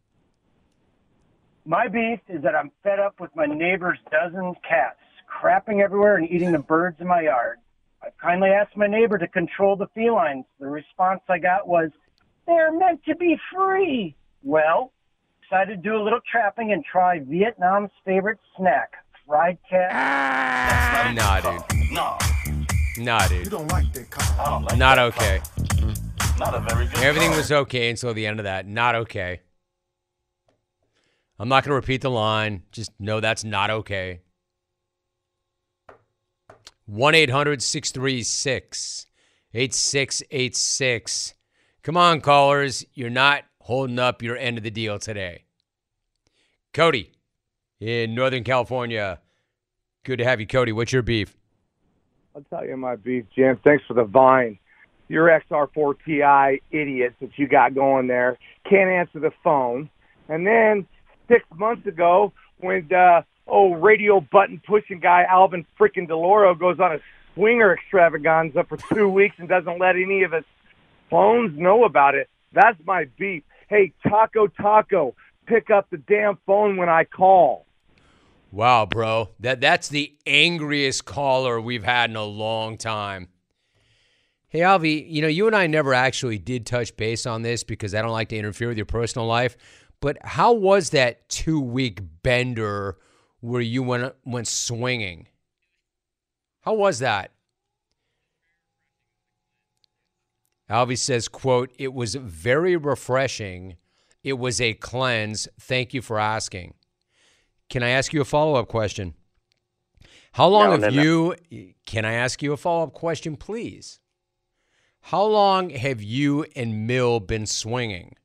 My beef is that I'm fed up with my neighbor's dozen cats crapping everywhere and eating the birds in my yard. I kindly asked my neighbor to control the felines. The response I got was, they're meant to be free. Well, decided to do a little trapping and try Vietnam's favorite snack, fried cat. Ah, nah, dude. No. Nah, dude. You don't like that color. I don't like Not that okay. Color. Not a very good Everything color. Was okay until the end of that. Not okay. I'm not going to repeat the line. Just know that's not okay. one eight hundred, six three six, eight six eight six. Come on, callers. You're not holding up your end of the deal today. Cody in Northern California. Good to have you, Cody. What's your beef? I'll tell you my beef, Jim. Thanks for the vine. your X R four T I idiots that you got going there can't answer the phone. And then six months ago, when uh, old radio button pushing guy Alvin freaking DeLauro goes on a swinger extravaganza for two weeks and doesn't let any of us phones know about it, that's my beef. Hey, Taco Taco, pick up the damn phone when I call. Wow, bro. That that's the angriest caller we've had in a long time. Hey, Alvy, you know, you and I never actually did touch base on this because I don't like to interfere with your personal life, but how was that two-week bender where you went, went swinging? How was that? Alvy says, quote, "It was very refreshing. It was a cleanse. Thank you for asking." Can I ask you a follow-up question? How long no, have no, you... No. Can I ask you a follow-up question, please? How long have you and Mill been swinging?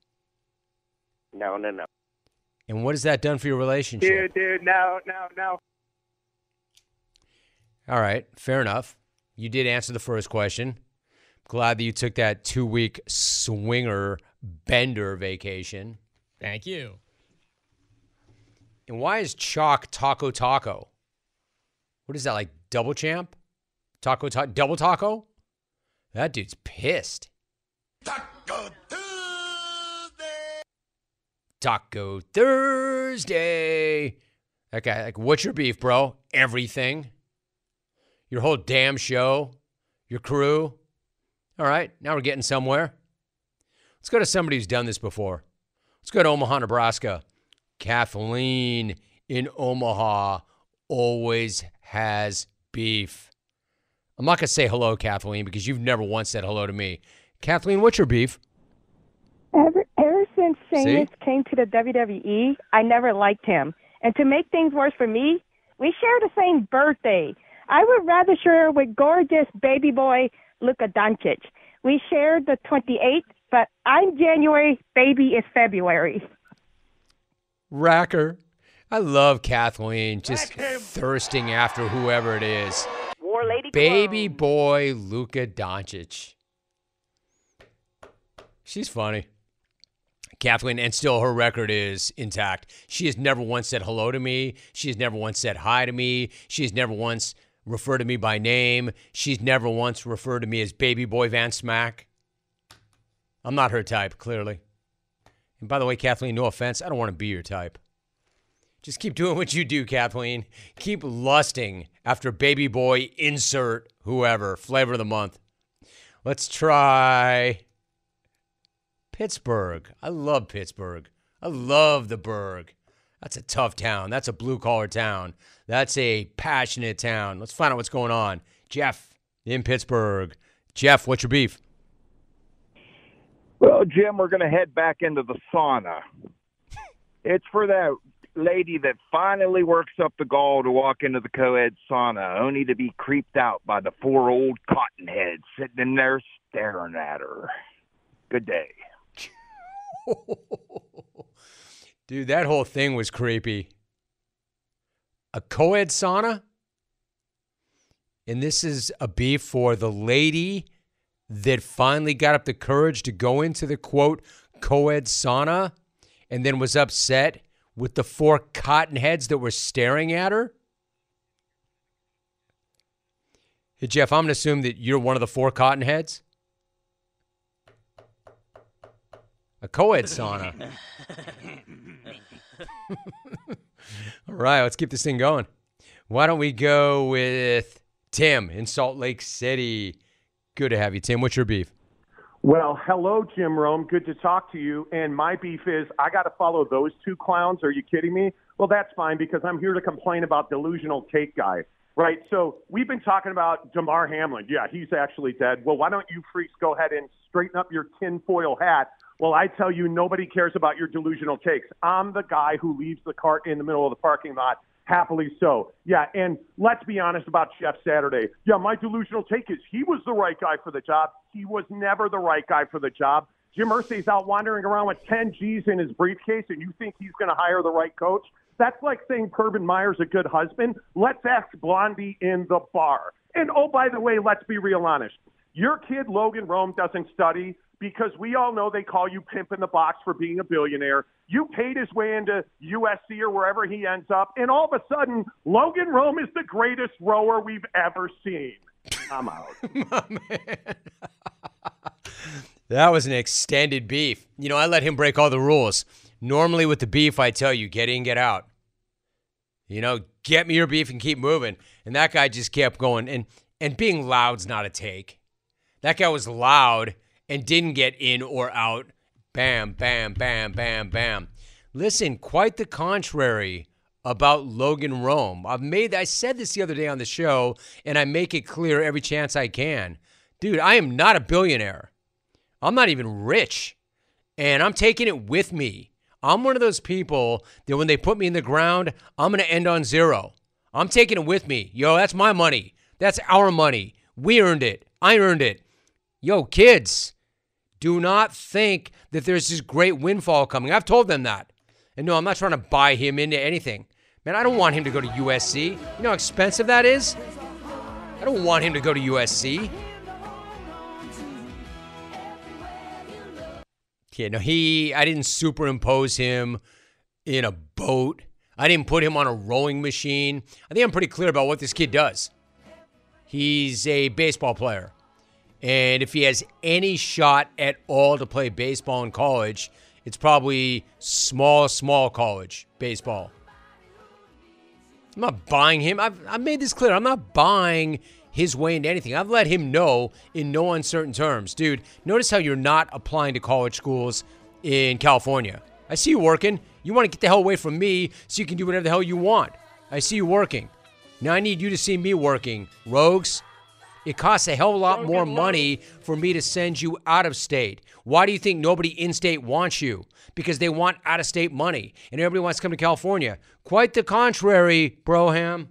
No, no, no. And what has that done for your relationship? Dude, dude, no, no, no. All right, fair enough. You did answer the first question. Glad that you took that two-week swinger bender vacation. Thank you. And why is Chalk Taco Taco? What is that, like Double Champ? Taco Taco? Double Taco? That dude's pissed. Taco Thursday. Taco Thursday. Okay, like, what's your beef, bro? Everything. Your whole damn show. Your crew. All right, now we're getting somewhere. Let's go to somebody who's done this before. Let's go to Omaha, Nebraska. Kathleen in Omaha always has beef. I'm not going to say hello, Kathleen, because you've never once said hello to me. Kathleen, what's your beef? Ever, ever since Sheamus came to the W W E, I never liked him. And to make things worse for me, we share the same birthday. I would rather share with gorgeous baby boy Luka Doncic. We share the twenty-eighth, but I'm January, baby is February. Racker. I love Kathleen just thirsting after whoever it is. War Lady Baby Clone. Boy Luka Doncic. She's funny. Kathleen, and still her record is intact. She has never once said hello to me. She has never once said hi to me. She has never once referred to me by name. She's never once referred to me as Baby Boy Van Smack. I'm not her type, clearly. And by the way, Kathleen, no offense, I don't want to be your type. Just keep doing what you do, Kathleen. Keep lusting after baby boy, insert whoever, flavor of the month. Let's try Pittsburgh. I love Pittsburgh. I love the Berg. That's a tough town. That's a blue-collar town. That's a passionate town. Let's find out what's going on. Jeff in Pittsburgh. Jeff, what's your beef? Well, Jim, we're going to head back into the sauna. It's for that lady that finally works up the gall to walk into the co-ed sauna, only to be creeped out by the four old cottonheads sitting in there staring at her. Good day. Dude, that whole thing was creepy. A co-ed sauna? And this is a beef for the lady that finally got up the courage to go into the, quote, co-ed sauna and then was upset with the four cottonheads that were staring at her? Hey, Jeff, I'm going to assume that you're one of the four cottonheads. A co-ed sauna. All right, let's keep this thing going. Why don't we go with Tim in Salt Lake City? Good to have you, Tim. What's your beef? Well, hello, Jim Rome. Good to talk to you. And my beef is I got to follow those two clowns. Are you kidding me? Well, that's fine because I'm here to complain about delusional cake guy, right? So we've been talking about Damar Hamlin. Yeah, he's actually dead. Well, why don't you freaks go ahead and straighten up your tinfoil hat? Well, I tell you, nobody cares about your delusional takes. I'm the guy who leaves the cart in the middle of the parking lot. Happily so. Yeah, and let's be honest about Jeff Saturday. Yeah, my delusional take is he was the right guy for the job. He was never the right guy for the job. Jim Irsay's out wandering around with ten G's in his briefcase, and you think he's going to hire the right coach? That's like saying Urban Meyer's a good husband. Let's ask Blondie in the bar. And, oh, by the way, let's be real honest. Your kid, Logan Rome, doesn't study because we all know they call you pimp in the box for being a billionaire. You paid his way into U S C or wherever he ends up, and all of a sudden, Logan Rome is the greatest rower we've ever seen. I'm out. My man. That was an extended beef. You know, I let him break all the rules. Normally with the beef, I tell you, get in, get out. You know, get me your beef and keep moving. And that guy just kept going. And and being loud's not a take. That guy was loud and didn't get in or out. Bam, bam, bam, bam, bam. Listen, quite the contrary about Logan Rome. I've made, I said this the other day on the show, and I make it clear every chance I can. Dude, I am not a billionaire. I'm not even rich. And I'm taking it with me. I'm one of those people that when they put me in the ground, I'm going to end on zero. I'm taking it with me. Yo, that's my money. That's our money. We earned it. I earned it. Yo, kids, do not think that there's this great windfall coming. I've told them that. And no, I'm not trying to buy him into anything. Man, I don't want him to go to U S C. You know how expensive that is? I don't want him to go to U S C. Yeah, no, he, I didn't superimpose him in a boat. I didn't put him on a rowing machine. I think I'm pretty clear about what this kid does. He's a baseball player. And if he has any shot at all to play baseball in college, it's probably small, small college baseball. I'm not buying him. I've, I've made this clear. I'm not buying his way into anything. I've let him know in no uncertain terms. Dude, notice how you're not applying to college schools in California. I see you working. You want to get the hell away from me so you can do whatever the hell you want. I see you working. Now I need you to see me working, rogues. It costs a hell of a lot more money for me to send you out of state. Why do you think nobody in-state wants you? Because they want out-of-state money, and everybody wants to come to California. Quite the contrary, Broham.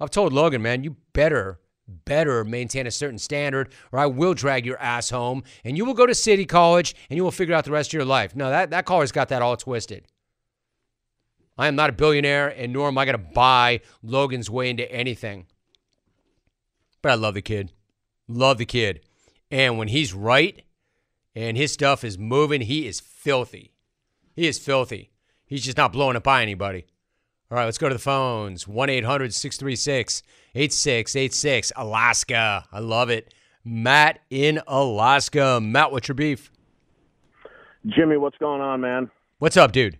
I've told Logan, man, you better, better maintain a certain standard or I will drag your ass home and you will go to City College and you will figure out the rest of your life. No, that, that caller's got that all twisted. I am not a billionaire and nor am I going to buy Logan's way into anything. But I love the kid. Love the kid. And when he's right and his stuff is moving, he is filthy. He is filthy. He's just not blowing it by anybody. All right, let's go to the phones. one eight hundred, six three six, eight six eight six. Alaska. I love it. Matt in Alaska. Matt, what's your beef? Jimmy, what's going on, man? What's up, dude?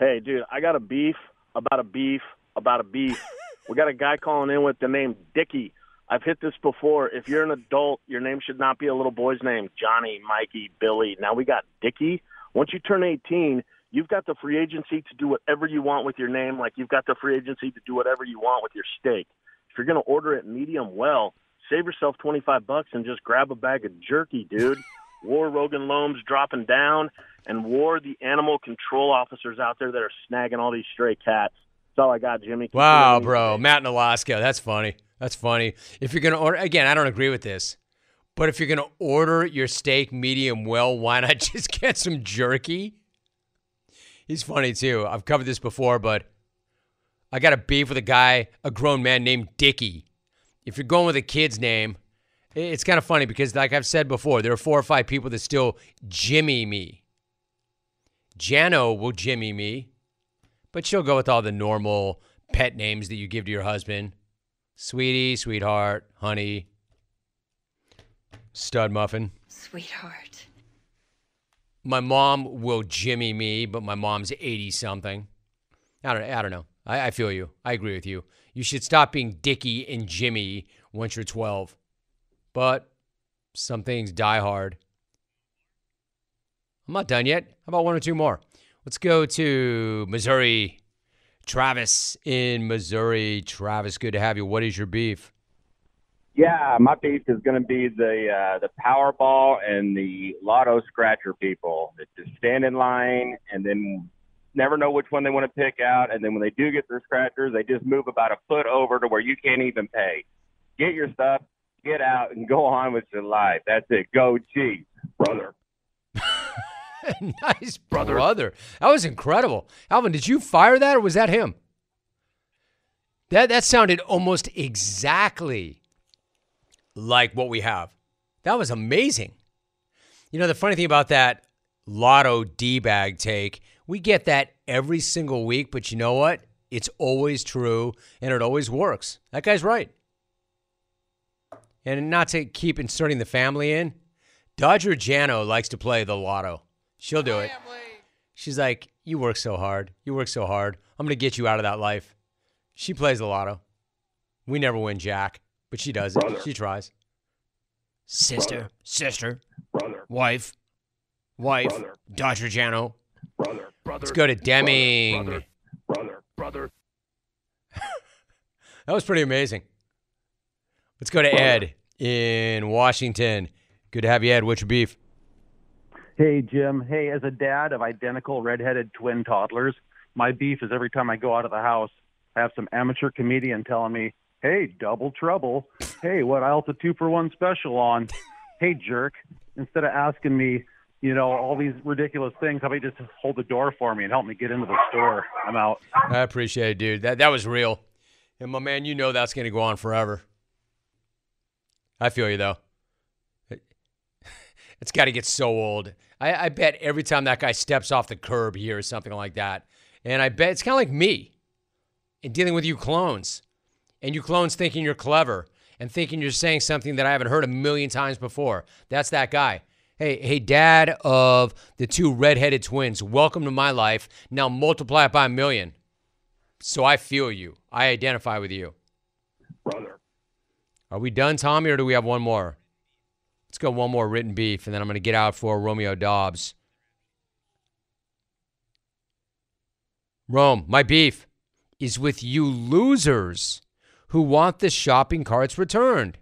Hey, dude, I got a beef about a beef about a beef. We got a guy calling in with the name Dickie. I've hit this before. If you're an adult, your name should not be a little boy's name. Johnny, Mikey, Billy. Now we got Dickie. Once you turn eighteen, you've got the free agency to do whatever you want with your name, like you've got the free agency to do whatever you want with your steak. If you're going to order it medium well, save yourself twenty-five bucks and just grab a bag of jerky, dude. War Rogan Loams dropping down, and war the animal control officers out there that are snagging all these stray cats. That's all I got, Jimmy. Keep wow, bro. Matt in Alaska. That's funny. That's funny. If you're going to order, again, I don't agree with this, but if you're going to order your steak medium well, why not just get some jerky? He's funny, too. I've covered this before, but I got a beef with a guy, a grown man named Dickie. If you're going with a kid's name, it's kind of funny because, like I've said before, there are four or five people that still Jimmy me. Jano will Jimmy me, but she'll go with all the normal pet names that you give to your husband. Sweetie, sweetheart, honey, stud muffin. Sweetheart. My mom will Jimmy me, but my mom's eighty-something. I don't, I don't know. I, I feel you. I agree with you. You should stop being Dickie and Jimmy once you're twelve. But some things die hard. I'm not done yet. How about one or two more? Let's go to Missouri. Travis in Missouri. Travis, good to have you. What is your beef? Yeah, my beef is going to be the uh, the Powerball and the Lotto Scratcher people that just stand in line and then never know which one they want to pick out. And then when they do get their scratchers, they just move about a foot over to where you can't even pay. Get your stuff, get out, and go on with your life. That's it. Go Chiefs, brother. Nice, brother. brother. That was incredible. Alvin, did you fire that or was that him? That, that sounded almost exactly like what we have. That was amazing. You know, the funny thing about that Lotto D-bag take, we get that every single week, but you know what? It's always true, and it always works. That guy's right. And not to keep inserting the family in, Dodger Jano likes to play the Lotto. She'll do it. She's like, you work so hard. You work so hard. I'm going to get you out of that life. She plays the Lotto. We never win jack, but she does it. Brother. She tries. Sister. Brother. Sister. Brother. Wife. Wife. Brother. Dodger Jano. Brother. Brother. Let's go to Deming. Brother. Brother. Brother. That was pretty amazing. Let's go to Ed in Washington. Good to have you, Ed. What's your beef? Hey, Jim. Hey, as a dad of identical redheaded twin toddlers, my beef is every time I go out of the house, I have some amateur comedian telling me, hey, double trouble. Hey, what else a two-for-one special on? Hey, jerk. Instead of asking me, you know, all these ridiculous things, how about you just hold the door for me and help me get into the store? I'm out. I appreciate it, dude. That, that was real. And my man, you know that's going to go on forever. I feel you, though. It's got to get so old. I, I bet every time that guy steps off the curb here or something like that, and I bet it's kind of like me in dealing with you clones, and you clones thinking you're clever and thinking you're saying something that I haven't heard a million times before. That's that guy. Hey, hey, dad of the two redheaded twins, welcome to my life. Now multiply it by a million. So I feel you. I identify with you. Brother. Are we done, Tommy, or do we have one more? Let's go one more written beef, and then I'm going to get out for Romeo Dobbs. Rome, my beef is with you losers who want the shopping carts returned.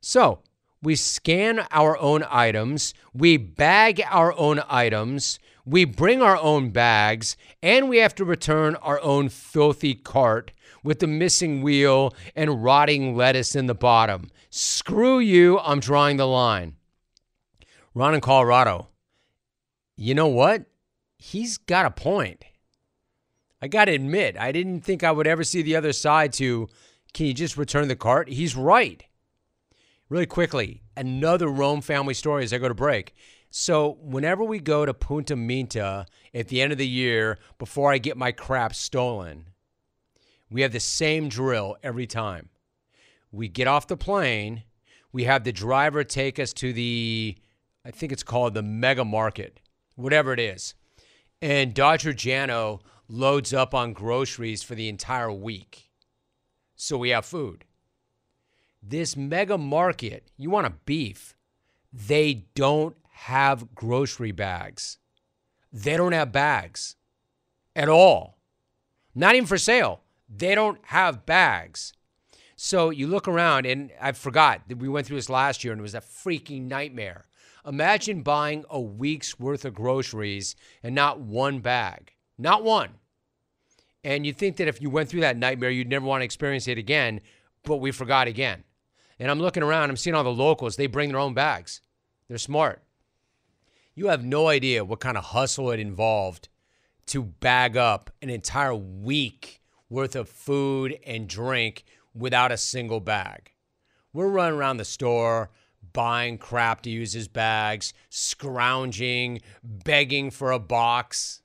So we scan our own items, we bag our own items, we bring our own bags, and we have to return our own filthy cart with the missing wheel and rotting lettuce in the bottom. Screw you, I'm drawing the line. Ron in Colorado, you know what? He's got a point. I got to admit, I didn't think I would ever see the other side to, can you just return the cart? He's right. Really quickly, another Rome family story as I go to break. So whenever we go to Punta Minta at the end of the year, before I get my crap stolen, we have the same drill every time. We get off the plane. We have the driver take us to the, I think it's called the Mega Market, whatever it is. And Dodger Jano loads up on groceries for the entire week. So we have food. This Mega Market, you want a beef, they don't have grocery bags. They don't have bags at all. Not even for sale. They don't have bags. So you look around, and I forgot that we went through this last year, and it was a freaking nightmare. Imagine buying a week's worth of groceries and not one bag. Not one. And you'd think that if you went through that nightmare, you'd never want to experience it again, but we forgot again. And I'm looking around. I'm seeing all the locals. They bring their own bags. They're smart. You have no idea what kind of hustle it involved to bag up an entire week worth of food and drink without a single bag. We're running around the store, buying crap to use as bags, scrounging, begging for a box.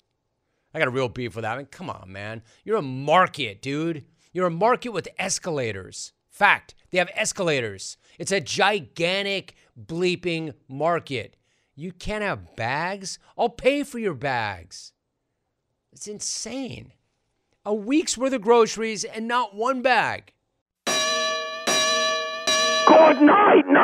I got a real beef with that. I mean, come on, man. You're a market, dude. You're a market with escalators. Fact, they have escalators. It's a gigantic bleeping market. You can't have bags? I'll pay for your bags. It's insane. A week's worth of groceries and not one bag. Good night,